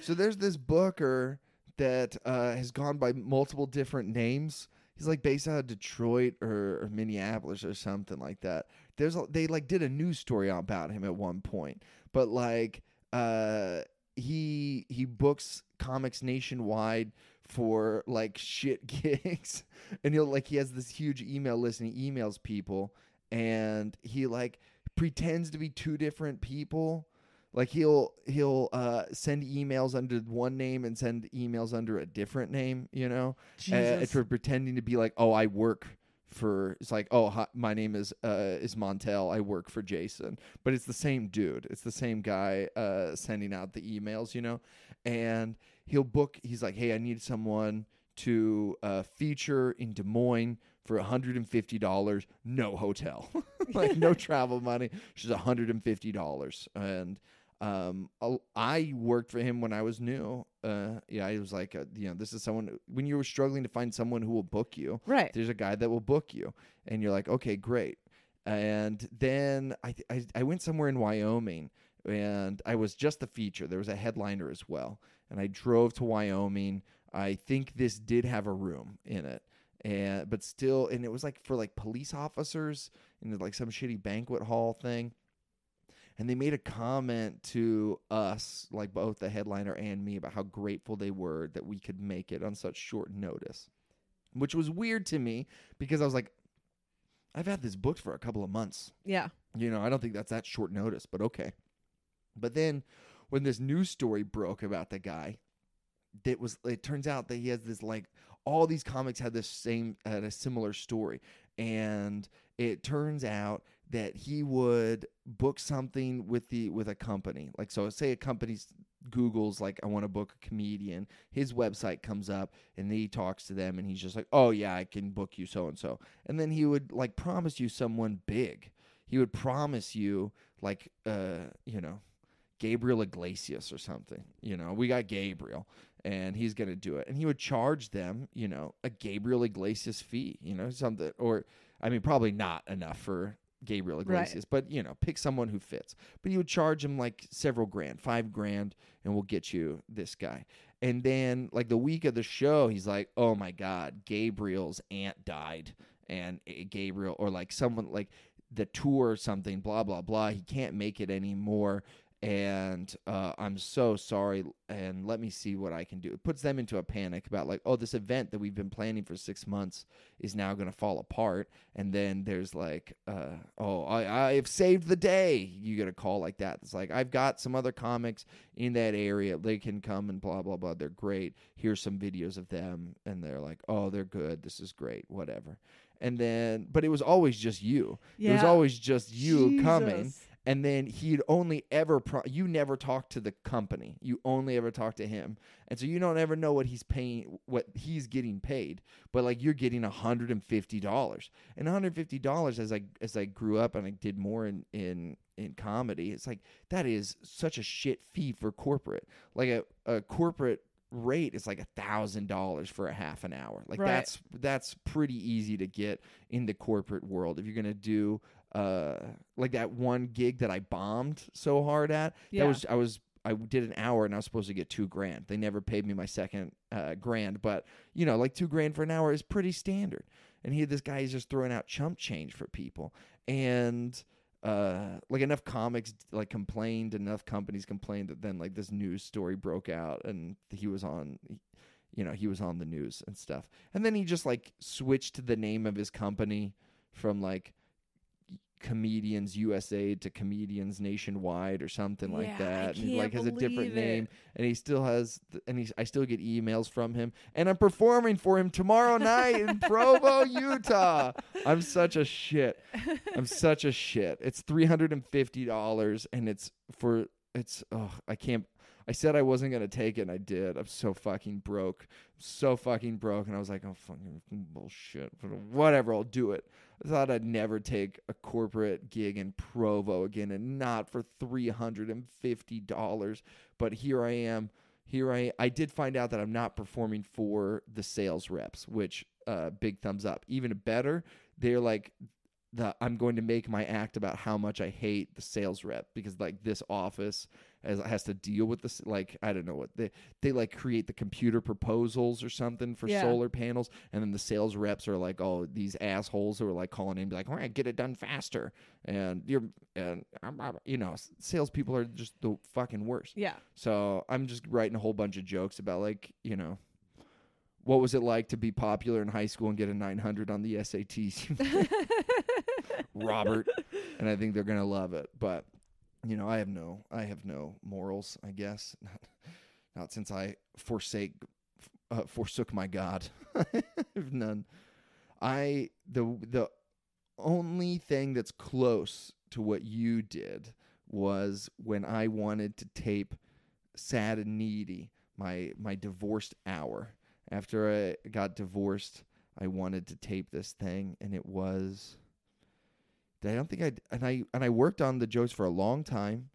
So there's this booker that uh, has gone by multiple different names. He's like based out of Detroit or, or Minneapolis or something like that. There's a, they like did a news story about him at one point, but like uh, he he books comics nationwide for like shit gigs, and he'll like he has this huge email list, and he emails people, and he like pretends to be two different people. Like he'll he'll uh, send emails under one name and send emails under a different name, you know, uh, for pretending to be like, oh, I work for. It's like, oh, hi, my name is uh, is Montel. I work for Jason, but it's the same dude. It's the same guy uh, sending out the emails, you know, and he'll book. He's like, hey, I need someone to uh, feature in Des Moines for one hundred fifty dollars, no hotel, like no travel money. She's one hundred fifty dollars and. Um, I worked for him when I was new. Uh, yeah, I was like, uh, you know, this is someone when you were struggling to find someone who will book you, right? There's a guy that will book you, and you're like, okay, great. And then I, th- I, I went somewhere in Wyoming, and I was just the feature. There was a headliner as well, and I drove to Wyoming. I think this did have a room in it, and but still, and it was like for like police officers in like some shitty banquet hall thing. And they made a comment to us, like both the headliner and me, about how grateful they were that we could make it on such short notice, which was weird to me because I was like, I've had this booked for a couple of months. Yeah. You know, I don't think that's that short notice, but okay. But then when this news story broke about the guy, it was, it turns out that he has this, like, all these comics had this same, had a similar story. And it turns out that he would book something with the with a company. Like, so say a company Googles, like, I want to book a comedian. His website comes up, and he talks to them, and he's just like, oh, yeah, I can book you so-and-so. And then he would, like, promise you someone big. He would promise you, like, uh, you know, Gabriel Iglesias or something. You know, we got Gabriel, and he's going to do it. And he would charge them, you know, a Gabriel Iglesias fee, you know, something. Or, I mean, probably not enough for Gabriel Iglesias, right. But, you know, pick someone who fits. But you would charge him like several grand, five grand, and we'll get you this guy. And then, like, the week of the show, he's like, oh, my God, Gabriel's aunt died. And Gabriel, or, like, someone, like, the tour or something, blah, blah, blah. He can't make it anymore. And uh, I'm so sorry. And let me see what I can do. It puts them into a panic about, like, oh, this event that we've been planning for six months is now going to fall apart. And then there's, like, uh, oh, I, I've saved the day. You get a call like that. It's like, I've got some other comics in that area. They can come and blah, blah, blah. They're great. Here's some videos of them. And they're like, oh, they're good. This is great. Whatever. And then, but it was always just you. Yeah. It was always just you Jesus. coming. And then he'd only ever, pro- you never talked to the company. You only ever talked to him. And so you don't ever know what he's paying, what he's getting paid. But like you're getting one hundred fifty dollars. And one hundred fifty dollars as I, as I grew up and I did more in, in, in comedy, it's like, that is such a shit fee for corporate. Like a, a corporate rate is like a thousand dollars for a half an hour. Like right. that's that's pretty easy to get in the corporate world if you're gonna do uh like that one gig that I bombed so hard at. Yeah. That was I was I did an hour and I was supposed to get two grand. They never paid me my second uh, grand, but you know, like two grand for an hour is pretty standard. And he had this guy, he's just throwing out chump change for people, and. Uh, like enough comics like complained, enough companies complained that then like this news story broke out and he was on, you know, he was on the news and stuff. And then he just like switched the name of his company from like Comedians U S A to Comedians Nationwide or something yeah, like that. I can't and he, like has a different it. name, and he still has, th- and he's, I still get emails from him, and I'm performing for him tomorrow night in Provo, Utah. I'm such a shit. I'm such a shit. It's three hundred fifty dollars, and it's for it's. Oh, I can't. I said I wasn't gonna take it, and I did. I'm so fucking broke. I'm so fucking broke, and I was like, oh fucking bullshit. Whatever, I'll do it. I thought I'd never take a corporate gig in Provo again, and not for three hundred fifty dollars. But here I am. Here I I did find out that I'm not performing for the sales reps, which uh, big thumbs up. Even better, they're like, the I'm going to make my act about how much I hate the sales rep, because like this office as has to deal with this, like, I don't know what they, they like create the computer proposals or something for yeah. solar panels. And then the sales reps are like, oh, these assholes who are like calling in and be like, all right, get it done faster. And you're, and you know, salespeople are just the fucking worst. Yeah. So I'm just writing a whole bunch of jokes about like, you know, what was it like to be popular in high school and get a nine hundred on the S A Ts? Robert. And I think they're going to love it. But you know, I have no, I have no morals, I guess. Not, not since I forsake, uh, forsook my God. I have none. I the the only thing that's close to what you did was when I wanted to tape "Sad and Needy," my my divorced hour. After I got divorced, I wanted to tape this thing, and it was. I don't think I and I and I worked on the jokes for a long time,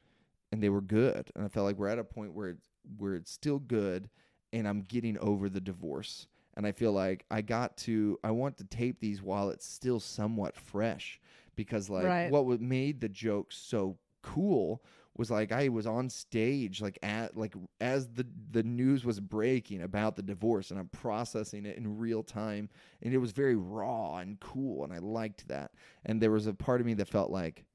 and they were good. And I felt like we're at a point where it's, where it's still good, and I'm getting over the divorce. And I feel like I got to I want to tape these while it's still somewhat fresh, because like right. what made the jokes so cool was like I was on stage like at like as the the news was breaking about the divorce, and I'm processing it in real time, and it was very raw and cool, and I liked that. And there was a part of me that felt like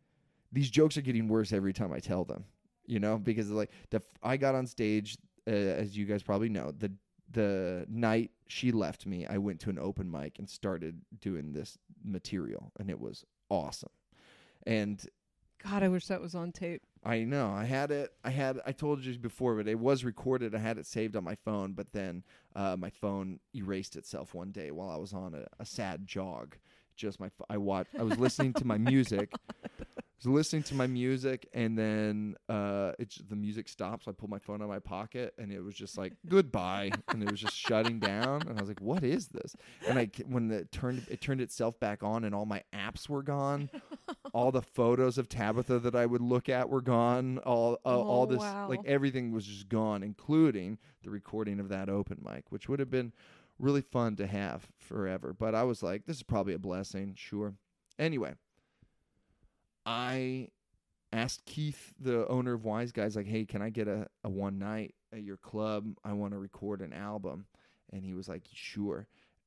these jokes are getting worse every time I tell them, you know, because like the I got on stage uh, as you guys probably know, the the night she left me, I went to an open mic and started doing this material, and it was awesome. And God, I wish that was on tape. I know. I had it. I had. I told you before, but it was recorded. I had it saved on my phone, but then uh, my phone erased itself one day while I was on a, a sad jog. Just my. I watched. I was listening to my music. God. I was listening to my music, and then uh, it's the music stops. So I pulled my phone out of my pocket, and it was just like goodbye, and it was just shutting down. And I was like, "What is this?" And I when it turned it turned itself back on, and all my apps were gone. All the photos of Tabitha that I would look at were gone. All uh, oh, all this wow. like everything was just gone, including the recording of that open mic, which would have been really fun to have forever. But I was like, "This is probably a blessing." Sure. Anyway. I asked Keith, the owner of Wise Guys, like, hey, can I get a, a one night at your club? I want to record an album. And he was like, sure.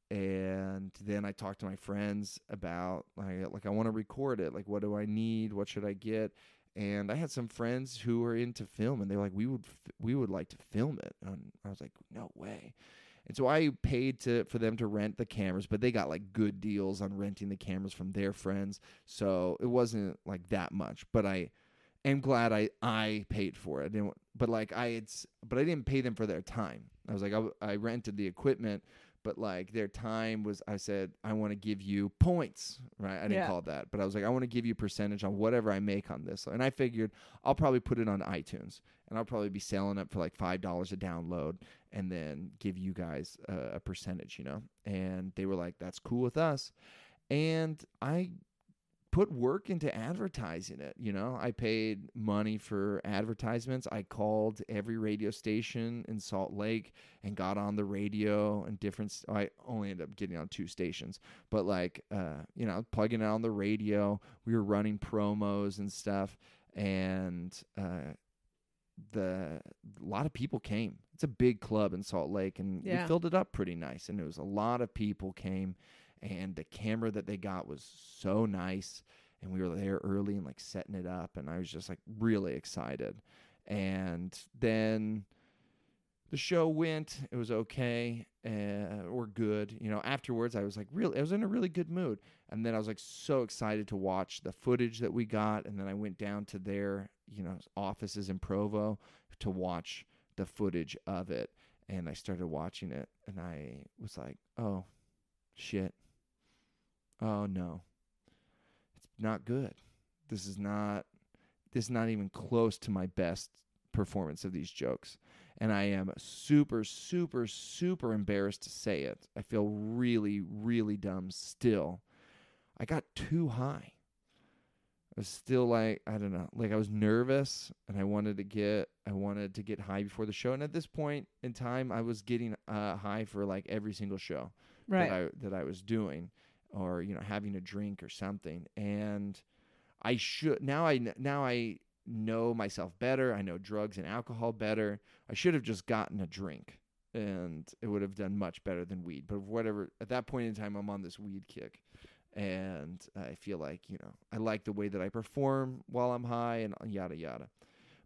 And then I talked to my friends about, like, like I want to record it. Like, what do I need? What should I get? And I had some friends who were into film, and they were like, we would f- we would like to film it. And I was like, no way. And so I paid to for them to rent the cameras, but they got like good deals on renting the cameras from their friends. So it wasn't like that much, but I am glad I, I paid for it. I didn't, but like I had, but I didn't pay them for their time. I was like, I, I rented the equipment, but like their time was, I said, I want to give you points, right? I didn't yeah. call it that, but I was like, I want to give you percentage on whatever I make on this. And I figured I'll probably put it on iTunes, and I'll probably be selling it for like five dollars a download and then give you guys a, a percentage, you know? And they were like, that's cool with us. And I put work into advertising it, you know? I paid money for advertisements. I called every radio station in Salt Lake and got on the radio and different st- I only ended up getting on two stations, but like, uh, you know, plugging it on the radio, we were running promos and stuff, and uh, the a lot of people came. It's a big club in Salt Lake, and yeah. we filled it up pretty nice, and it was a lot of people came. And the camera that they got was so nice, and we were there early and like setting it up, and I was just like really excited. And then the show went, it was okay uh, or good. You know, afterwards I was like really, I was in a really good mood. And then I was like so excited to watch the footage that we got. And then I went down to their, you know, offices in Provo to watch the footage of it. And I started watching it, and I was like, oh shit. Oh no, it's not good. This is not, this is not even close to my best performance of these jokes. And I am super, super, super embarrassed to say it. I feel really, really dumb still. I got too high. I was still like, I don't know, like I was nervous, and I wanted to get, I wanted to get high before the show. And at this point in time, I was getting uh, high for like every single show right. that I, that I was doing, or, you know, having a drink or something. And I should, now I, now I know myself better. I know drugs and alcohol better. I should have just gotten a drink, and it would have done much better than weed. But whatever, at that point in time, I'm on this weed kick. And I feel like, you know, I like the way that I perform while I'm high and yada, yada.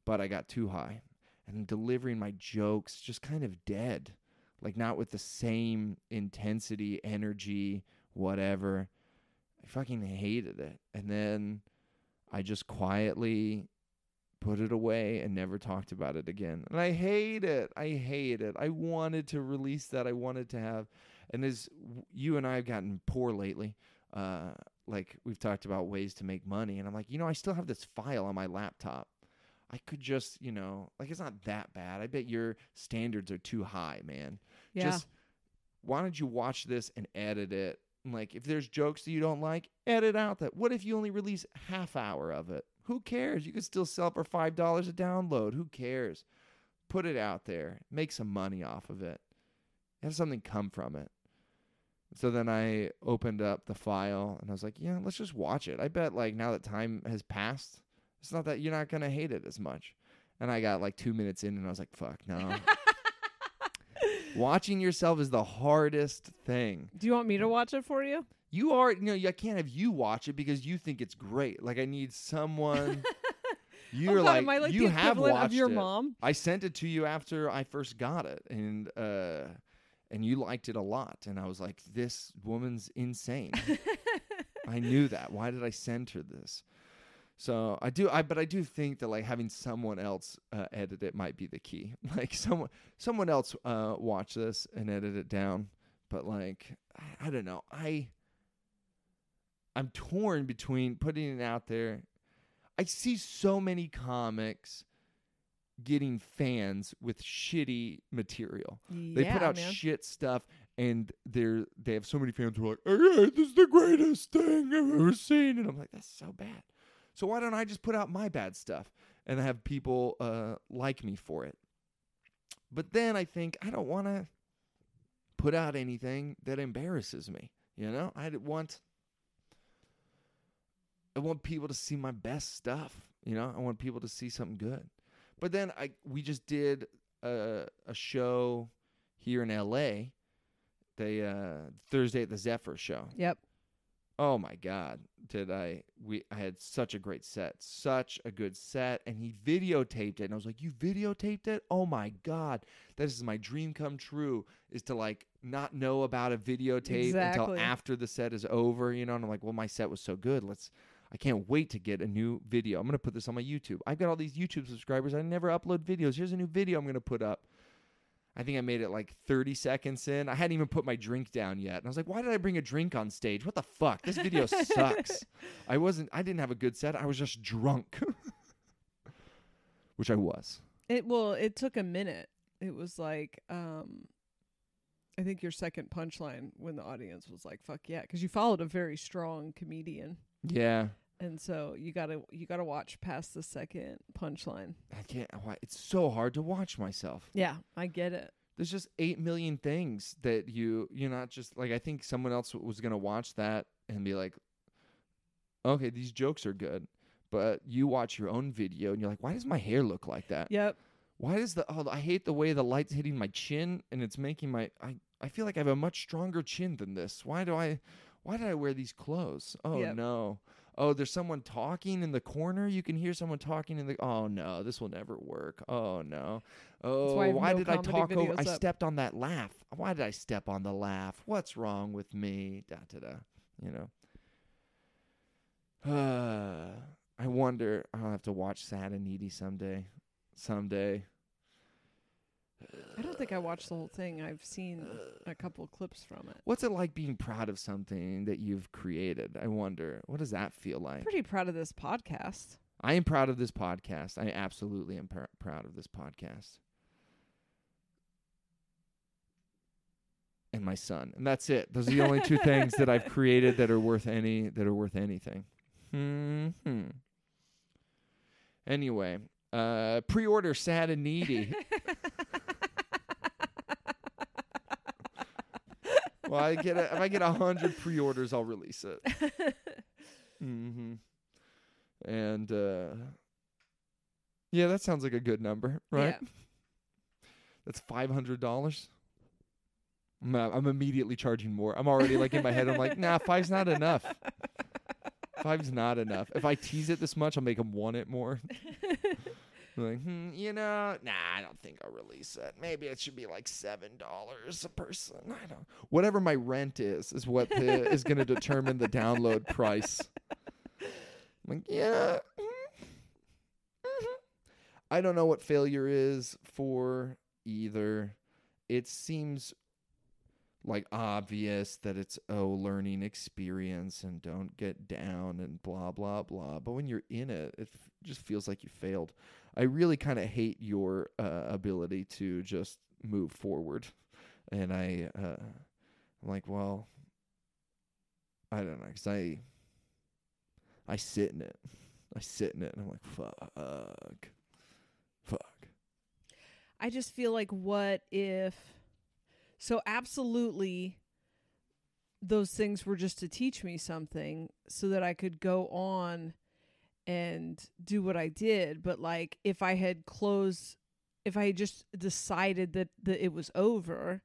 But I got too high, and delivering my jokes just kind of dead, like not with the same intensity, energy, whatever. I fucking hated it. And then I just quietly put it away and never talked about it again. And I hate it. I hate it. I wanted to release that. I wanted to have, and as you and I have gotten poor lately, Uh, like we've talked about ways to make money, and I'm like, you know, I still have this file on my laptop. I could just, you know, like it's not that bad. I bet your standards are too high, man. Yeah. Just why don't you watch this and edit it? And like, if there's jokes that you don't like, edit out that. What if you only release half hour of it? Who cares? You could still sell for five dollars a download. Who cares? Put it out there. Make some money off of it. Have something come from it. So then I opened up the file, and I was like, yeah, let's just watch it. I bet like now that time has passed, it's not that you're not going to hate it as much. And I got like two minutes in, and I was like, fuck, no. Watching yourself is the hardest thing. Do you want me to watch it for you? You are, you know, I can't have you watch it because you think it's great. Like I need someone. You're oh, like, like, you have watched of your it. Mom? I sent it to you after I first got it. And, uh, And you liked it a lot. And I was like, this woman's insane. I knew that. Why did I send her this? So I do, I but I do think that like having someone else uh, edit it might be the key. Like someone someone else uh, watch this and edit it down. But like, I, I don't know. I, I'm torn between putting it out there. I see so many comics getting fans with shitty material. Yeah, they put out man. shit stuff, and they're they have so many fans who are like, hey, this is the greatest thing I've ever seen. And I'm like, that's so bad. So why don't I just put out my bad stuff and have people uh, like me for it? But then I think I don't want to put out anything that embarrasses me. You know, I want I want people to see my best stuff. You know, I want people to see something good. But then I we just did a, a show here in L A. They uh, Thursday at the Zephyr show. Yep. Oh my God, did I? We I had such a great set, such a good set, and he videotaped it. And I was like, "You videotaped it? Oh my God, this is my dream come true." Is to like not know about a videotape exactly. until after the set is over, you know? And I'm like, "Well, my set was so good. Let's. I can't wait to get a new video. I'm gonna put this on my YouTube. I've got all these YouTube subscribers. I never upload videos. Here's a new video I'm gonna put up." I think I made it like thirty seconds in. I hadn't even put my drink down yet. And I was like, why did I bring a drink on stage? What the fuck? This video sucks. I wasn't, I didn't have a good set. I was just drunk, which I was. It Well, it took a minute. It was like, um, I think your second punchline when the audience was like, fuck yeah. Because you followed a very strong comedian. Yeah. And so you gotta, you gotta watch past the second punchline. I can't. It's so hard to watch myself. Yeah, I get it. There's just eight million things that you, you're not just like. I think someone else was gonna watch that and be like, "Okay, these jokes are good," but you watch your own video and you're like, "Why does my hair look like that?" Yep. Why does the? Oh, I hate the way the light's hitting my chin and it's making my. I I feel like I have a much stronger chin than this. Why do I? Why did I wear these clothes? Oh yep. no. Oh, there's someone talking in the corner. You can hear someone talking in the... Oh, no. This will never work. Oh, no. Oh, why, why no did I talk over... Up. I stepped on that laugh. Why did I step on the laugh? What's wrong with me? Da-da-da. You know. Uh, I wonder... I'll have to watch Sad and Needy someday. Someday. I don't think I watched the whole thing. I've seen a couple clips from it. What's it like being proud of something that you've created? I wonder. What does that feel like? I'm pretty proud of this podcast. I am proud of this podcast. I absolutely am pr- proud of this podcast. And my son. And that's it. Those are the only two things that I've created that are worth any that are worth anything. Hmm. Anyway, uh, pre-order Sad and Needy. Well, I get a, if I get a hundred pre-orders, I'll release it. Mm-hmm. And uh, yeah, that sounds like a good number, right? Yeah. That's five hundred dollars. I'm, uh, I'm immediately charging more. I'm already like in my head. I'm like, nah, five's not enough. Five's not enough. If I tease it this much, I'll make them want it more. Like, hmm, you know, nah, I don't think I'll release it. Maybe it should be like seven dollars a person. I don't. Whatever my rent is is what the, is going to determine the download price. I'm like, yeah, mm-hmm. I don't know what failure is for either. It seems like obvious that it's oh, learning experience and don't get down and blah blah blah. But when you're in it, it f- just feels like you failed. I really kind of hate your uh, ability to just move forward, and I, uh, I'm like, well, I don't know, because I, I sit in it, I sit in it, and I'm like, fuck, fuck. I just feel like, what if? So absolutely, those things were just to teach me something, so that I could go on and do what I did. But like, if I had closed, if I had just decided that, that it was over,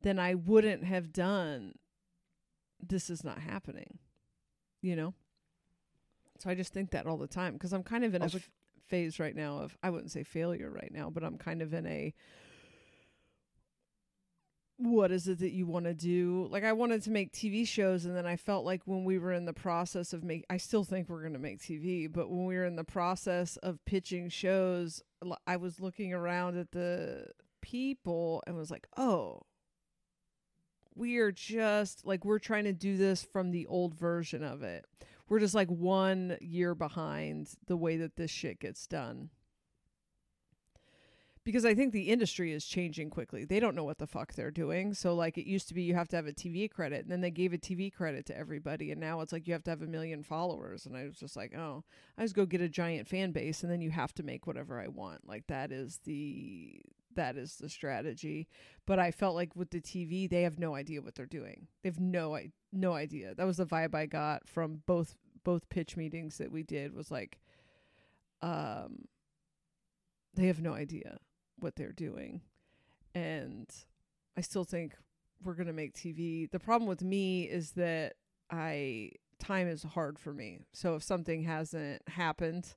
then I wouldn't have done This Is Not Happening, you know? So I just think that all the time, because I'm kind of in a f- phase right now of, I wouldn't say failure right now, but I'm kind of in a, what is it that you want to do? Like, I wanted to make T V shows, and then I felt like when we were in the process of make, I still think we're going to make T V, but when we were in the process of pitching shows, I was looking around at the people and was like, oh, we are just like, we're trying to do this from the old version of it. We're just like one year behind the way that this shit gets done. Because I think the industry is changing quickly. They don't know what the fuck they're doing. So like, it used to be you have to have a T V credit, and then they gave a T V credit to everybody. And now it's like, you have to have a million followers. And I was just like, oh, I just go get a giant fan base, and then you have to make whatever I want. Like, that is the, that is the strategy. But I felt like with the T V, they have no idea what they're doing. They have no, I- no idea. That was the vibe I got from both, both pitch meetings that we did, was like, um, they have no idea what they're doing. And I still think we're going to make T V. The problem with me is that I time is hard for me. So if something hasn't happened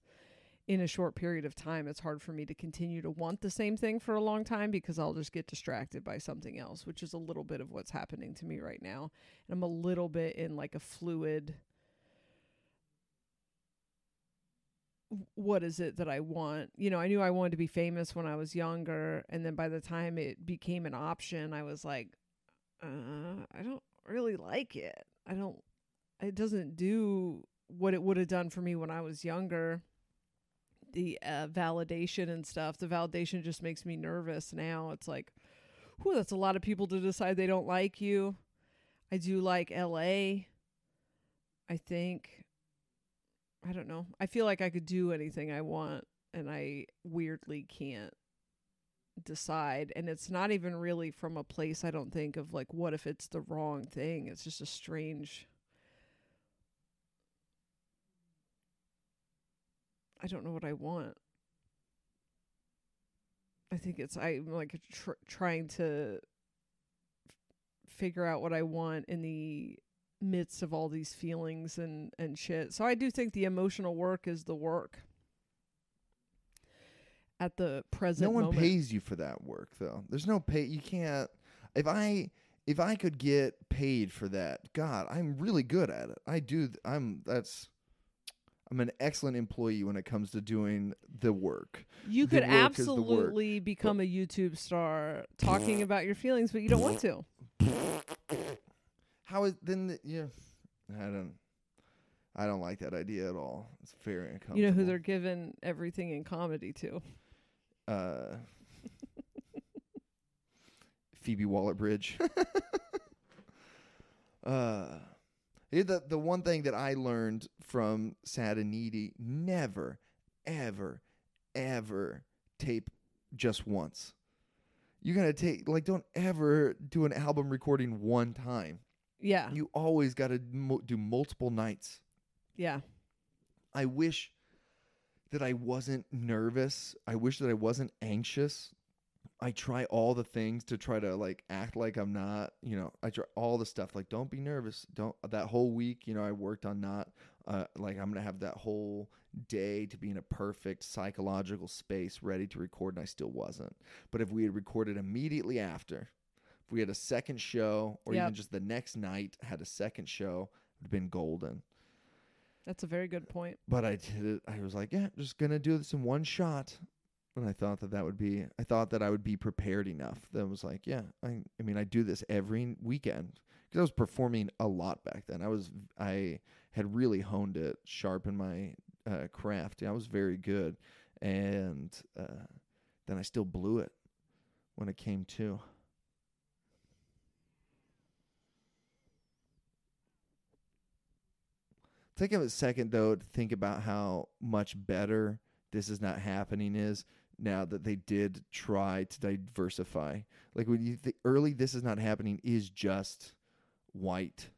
in a short period of time, it's hard for me to continue to want the same thing for a long time because I'll just get distracted by something else, which is a little bit of what's happening to me right now. And I'm a little bit in like a fluid, what is it that I want? You know, I knew I wanted to be famous when I was younger. And then by the time it became an option, I was like, uh, I don't really like it. I don't, it doesn't do what it would have done for me when I was younger. The uh, validation and stuff, the validation just makes me nervous now. It's like, whew, that's a lot of people to decide they don't like you. I do like L A, I think. I don't know. I feel like I could do anything I want, and I weirdly can't decide. And it's not even really from a place, I don't think, of like, what if it's the wrong thing? It's just a strange... I don't know what I want. I think it's, I'm like tr- trying to f- figure out what I want in the midst of all these feelings and, and shit. So I do think the emotional work is the work at the present moment. No one pays you for that work though. There's no pay. You can't, if I, if I could get paid for that, God, I'm really good at it. I do. Th- I'm, that's, I'm an excellent employee when it comes to doing the work. You the could work absolutely become but a YouTube star talking about your feelings, but you don't want to. How is then? The, yeah, I don't. I don't like that idea at all. It's very uncomfortable. You know who they're giving everything in comedy to? Uh, Phoebe Waller-Bridge. uh. The, the one thing that I learned from Sad and Needy, never, ever, ever tape just once. You're going to take, like, don't ever do an album recording one time. Yeah. You always got to mo- do multiple nights. Yeah. I wish that I wasn't nervous. I wish that I wasn't anxious. I try all the things to try to like act like I'm not, you know, I try all the stuff like don't be nervous. Don't that whole week, you know, I worked on not uh, like I'm going to have that whole day to be in a perfect psychological space ready to record. And I still wasn't. But if we had recorded immediately after, if we had a second show or yep. even just the next night had a second show, it would have been golden. That's a very good point. But I did it. I was like, yeah, I'm just going to do this in one shot. And I thought that that would be, I thought that I would be prepared enough. That I was like, yeah, I, I mean, I do this every weekend because I was performing a lot back then. I was, I had really honed it, sharpened my uh, craft. I was very good. And uh, then I still blew it when it came to. Take a second though to think about how much better This Is Not Happening is now that they did try to diversify. Like when you think early, This Is Not Happening is just white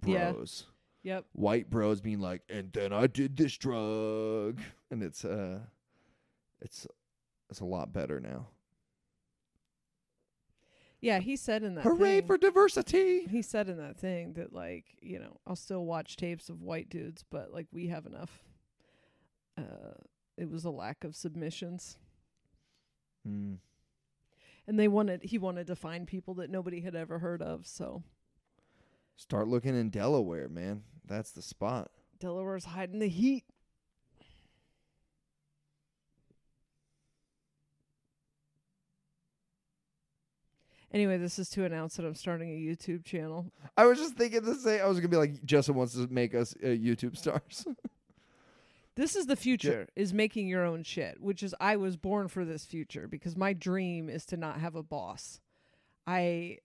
bros. Yeah. Yep. White bros being like, and then I did this drug. And it's, uh, it's, it's a lot better now. Yeah. He said in that Hooray thing, for diversity. He said in that thing that like, you know, I'll still watch tapes of white dudes, but like we have enough, uh, it was a lack of submissions. Mm. And they wanted, he wanted to find people that nobody had ever heard of. So start looking in Delaware, man. That's the spot. Delaware's hiding the heat. Anyway, this is to announce that I'm starting a YouTube channel. I was just thinking the same. I was going to be like, Jessa wants to make us uh, YouTube stars. This is the future, yeah. is making your own shit, which is I was born for this future because my dream is to not have a boss. I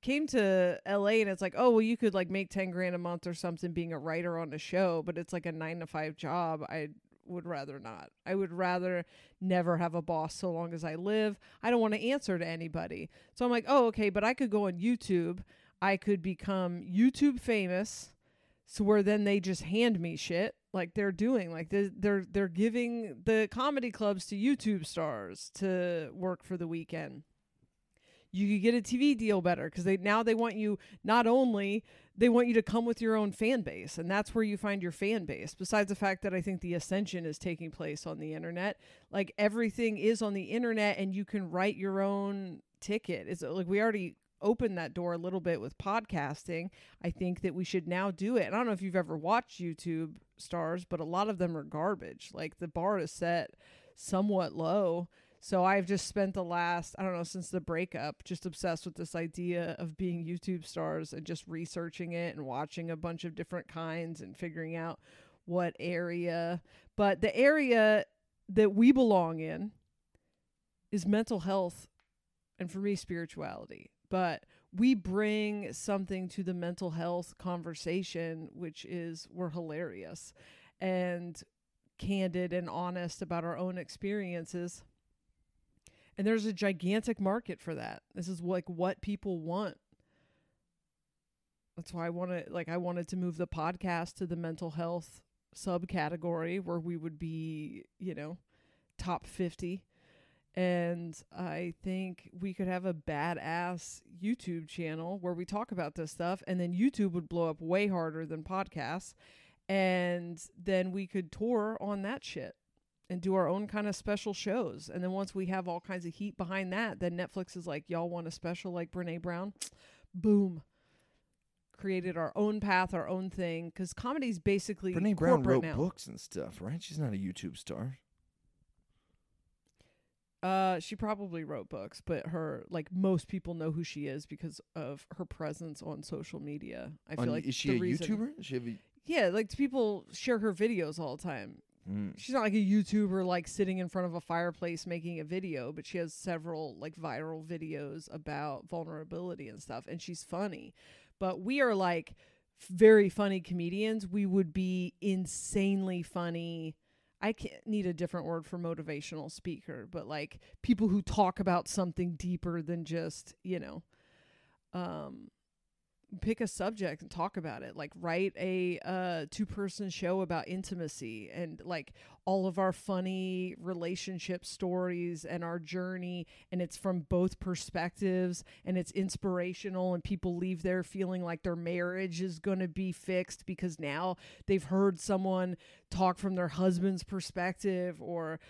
came to L A and it's like, oh, well, you could like make ten grand a month or something being a writer on a show, but it's like a nine to five job. I would rather not. I would rather never have a boss so long as I live. I don't want to answer to anybody. So I'm like, oh, okay, but I could go on YouTube. I could become YouTube famous. So where then they just hand me shit. like they're doing, like they're, they're they're giving the comedy clubs to YouTube stars to work for the weekend. You could get a T V deal better because they now they want you, not only they want you to come with your own fan base, and that's where you find your fan base. Besides the fact that I think the ascension is taking place on the internet, like everything is on the internet, and you can write your own ticket. It's like we already opened that door a little bit with podcasting. I think that we should now do it. And I don't know if you've ever watched YouTube stars, but a lot of them are garbage. Like the bar is set somewhat low. So I've just spent the last, I don't know, since the breakup, just obsessed with this idea of being YouTube stars and just researching it and watching a bunch of different kinds and figuring out what area. But the area that we belong in is mental health and, for me, spirituality. But we bring something to the mental health conversation, which is we're hilarious and candid and honest about our own experiences. And there's a gigantic market for that. This is like what people want. That's why I want to, like, I wanted to move the podcast to the mental health subcategory where we would be, you know, top fifty. And I think we could have a badass YouTube channel where we talk about this stuff. And then YouTube would blow up way harder than podcasts. And then we could tour on that shit and do our own kind of special shows. And then once we have all kinds of heat behind that, then Netflix is like, y'all want a special like Brene Brown? Boom. Created our own path, our own thing. Because comedy's basically Brene Brown wrote now. books and stuff, right? She's not a YouTube star. Uh, she probably wrote books, but her, like, most people know who she is because of her presence on social media. I on, feel like is she the a reason, YouTuber? Is she a v- yeah, like people share her videos all the time. She's not like a YouTuber, like sitting in front of a fireplace making a video, but she has several like viral videos about vulnerability and stuff. And she's funny, but we are like very funny comedians. We would be insanely funny. I can't need a different word for motivational speaker, but like people who talk about something deeper than just, you know, um, pick a subject and talk about it. Like write a uh two-person show about intimacy and like all of our funny relationship stories and our journey, and it's from both perspectives and it's inspirational, and people leave there feeling like their marriage is going to be fixed because now they've heard someone talk from their husband's perspective, or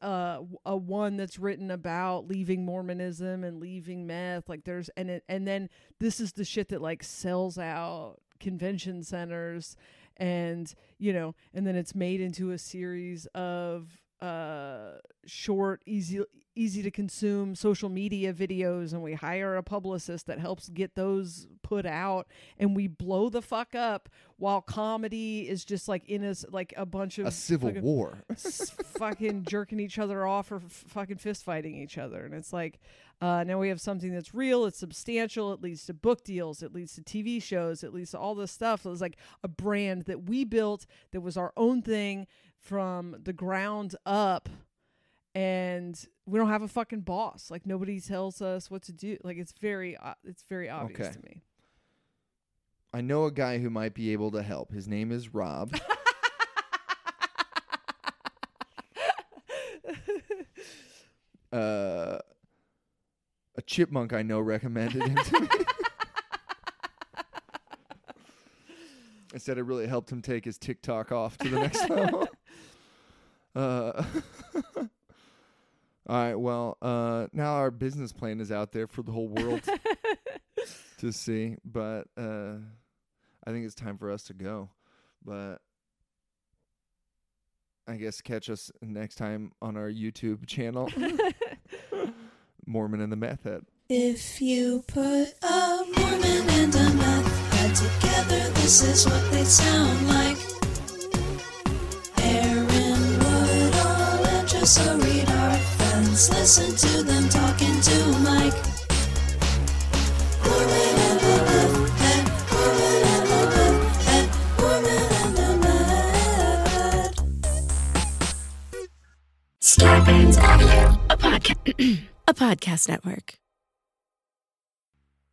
uh, a one that's written about leaving Mormonism and leaving meth. Like there's, and it, and then this is the shit that like sells out convention centers, and, you know, and then it's made into a series of uh, short, easy, easy to consume social media videos. And we hire a publicist that helps get those put out, and we blow the fuck up while comedy is just like in us, like a bunch of a civil fucking war, s- fucking jerking each other off or f- fucking fist fighting each other. And it's like, uh, now we have something that's real. It's substantial. It leads to book deals. It leads to T V shows. It leads to all this stuff. So it was like a brand that we built that was our own thing from the ground up, and we don't have a fucking boss. Like nobody tells us what to do. Like it's very, uh, it's very obvious okay. to me. I know a guy who might be able to help. His name is Rob. uh, a chipmunk I know recommended him to me. I said it really helped him take his TikTok off to the next level. Uh, all right, well, uh, now our business plan is out there for the whole world to see, but uh, I think it's time for us to go. But I guess catch us next time on our YouTube channel, Mormon and the Methhead. If you put a Mormon and a Methhead together, this is what they sound like. Aaron, Woodall, and Jessa read our friends. Listen to them talking to Mike. Mormon and the Methhead, Mormon and the Methhead, Mormon and the Methhead. Slaybeans Online, a podcast, a podcast network.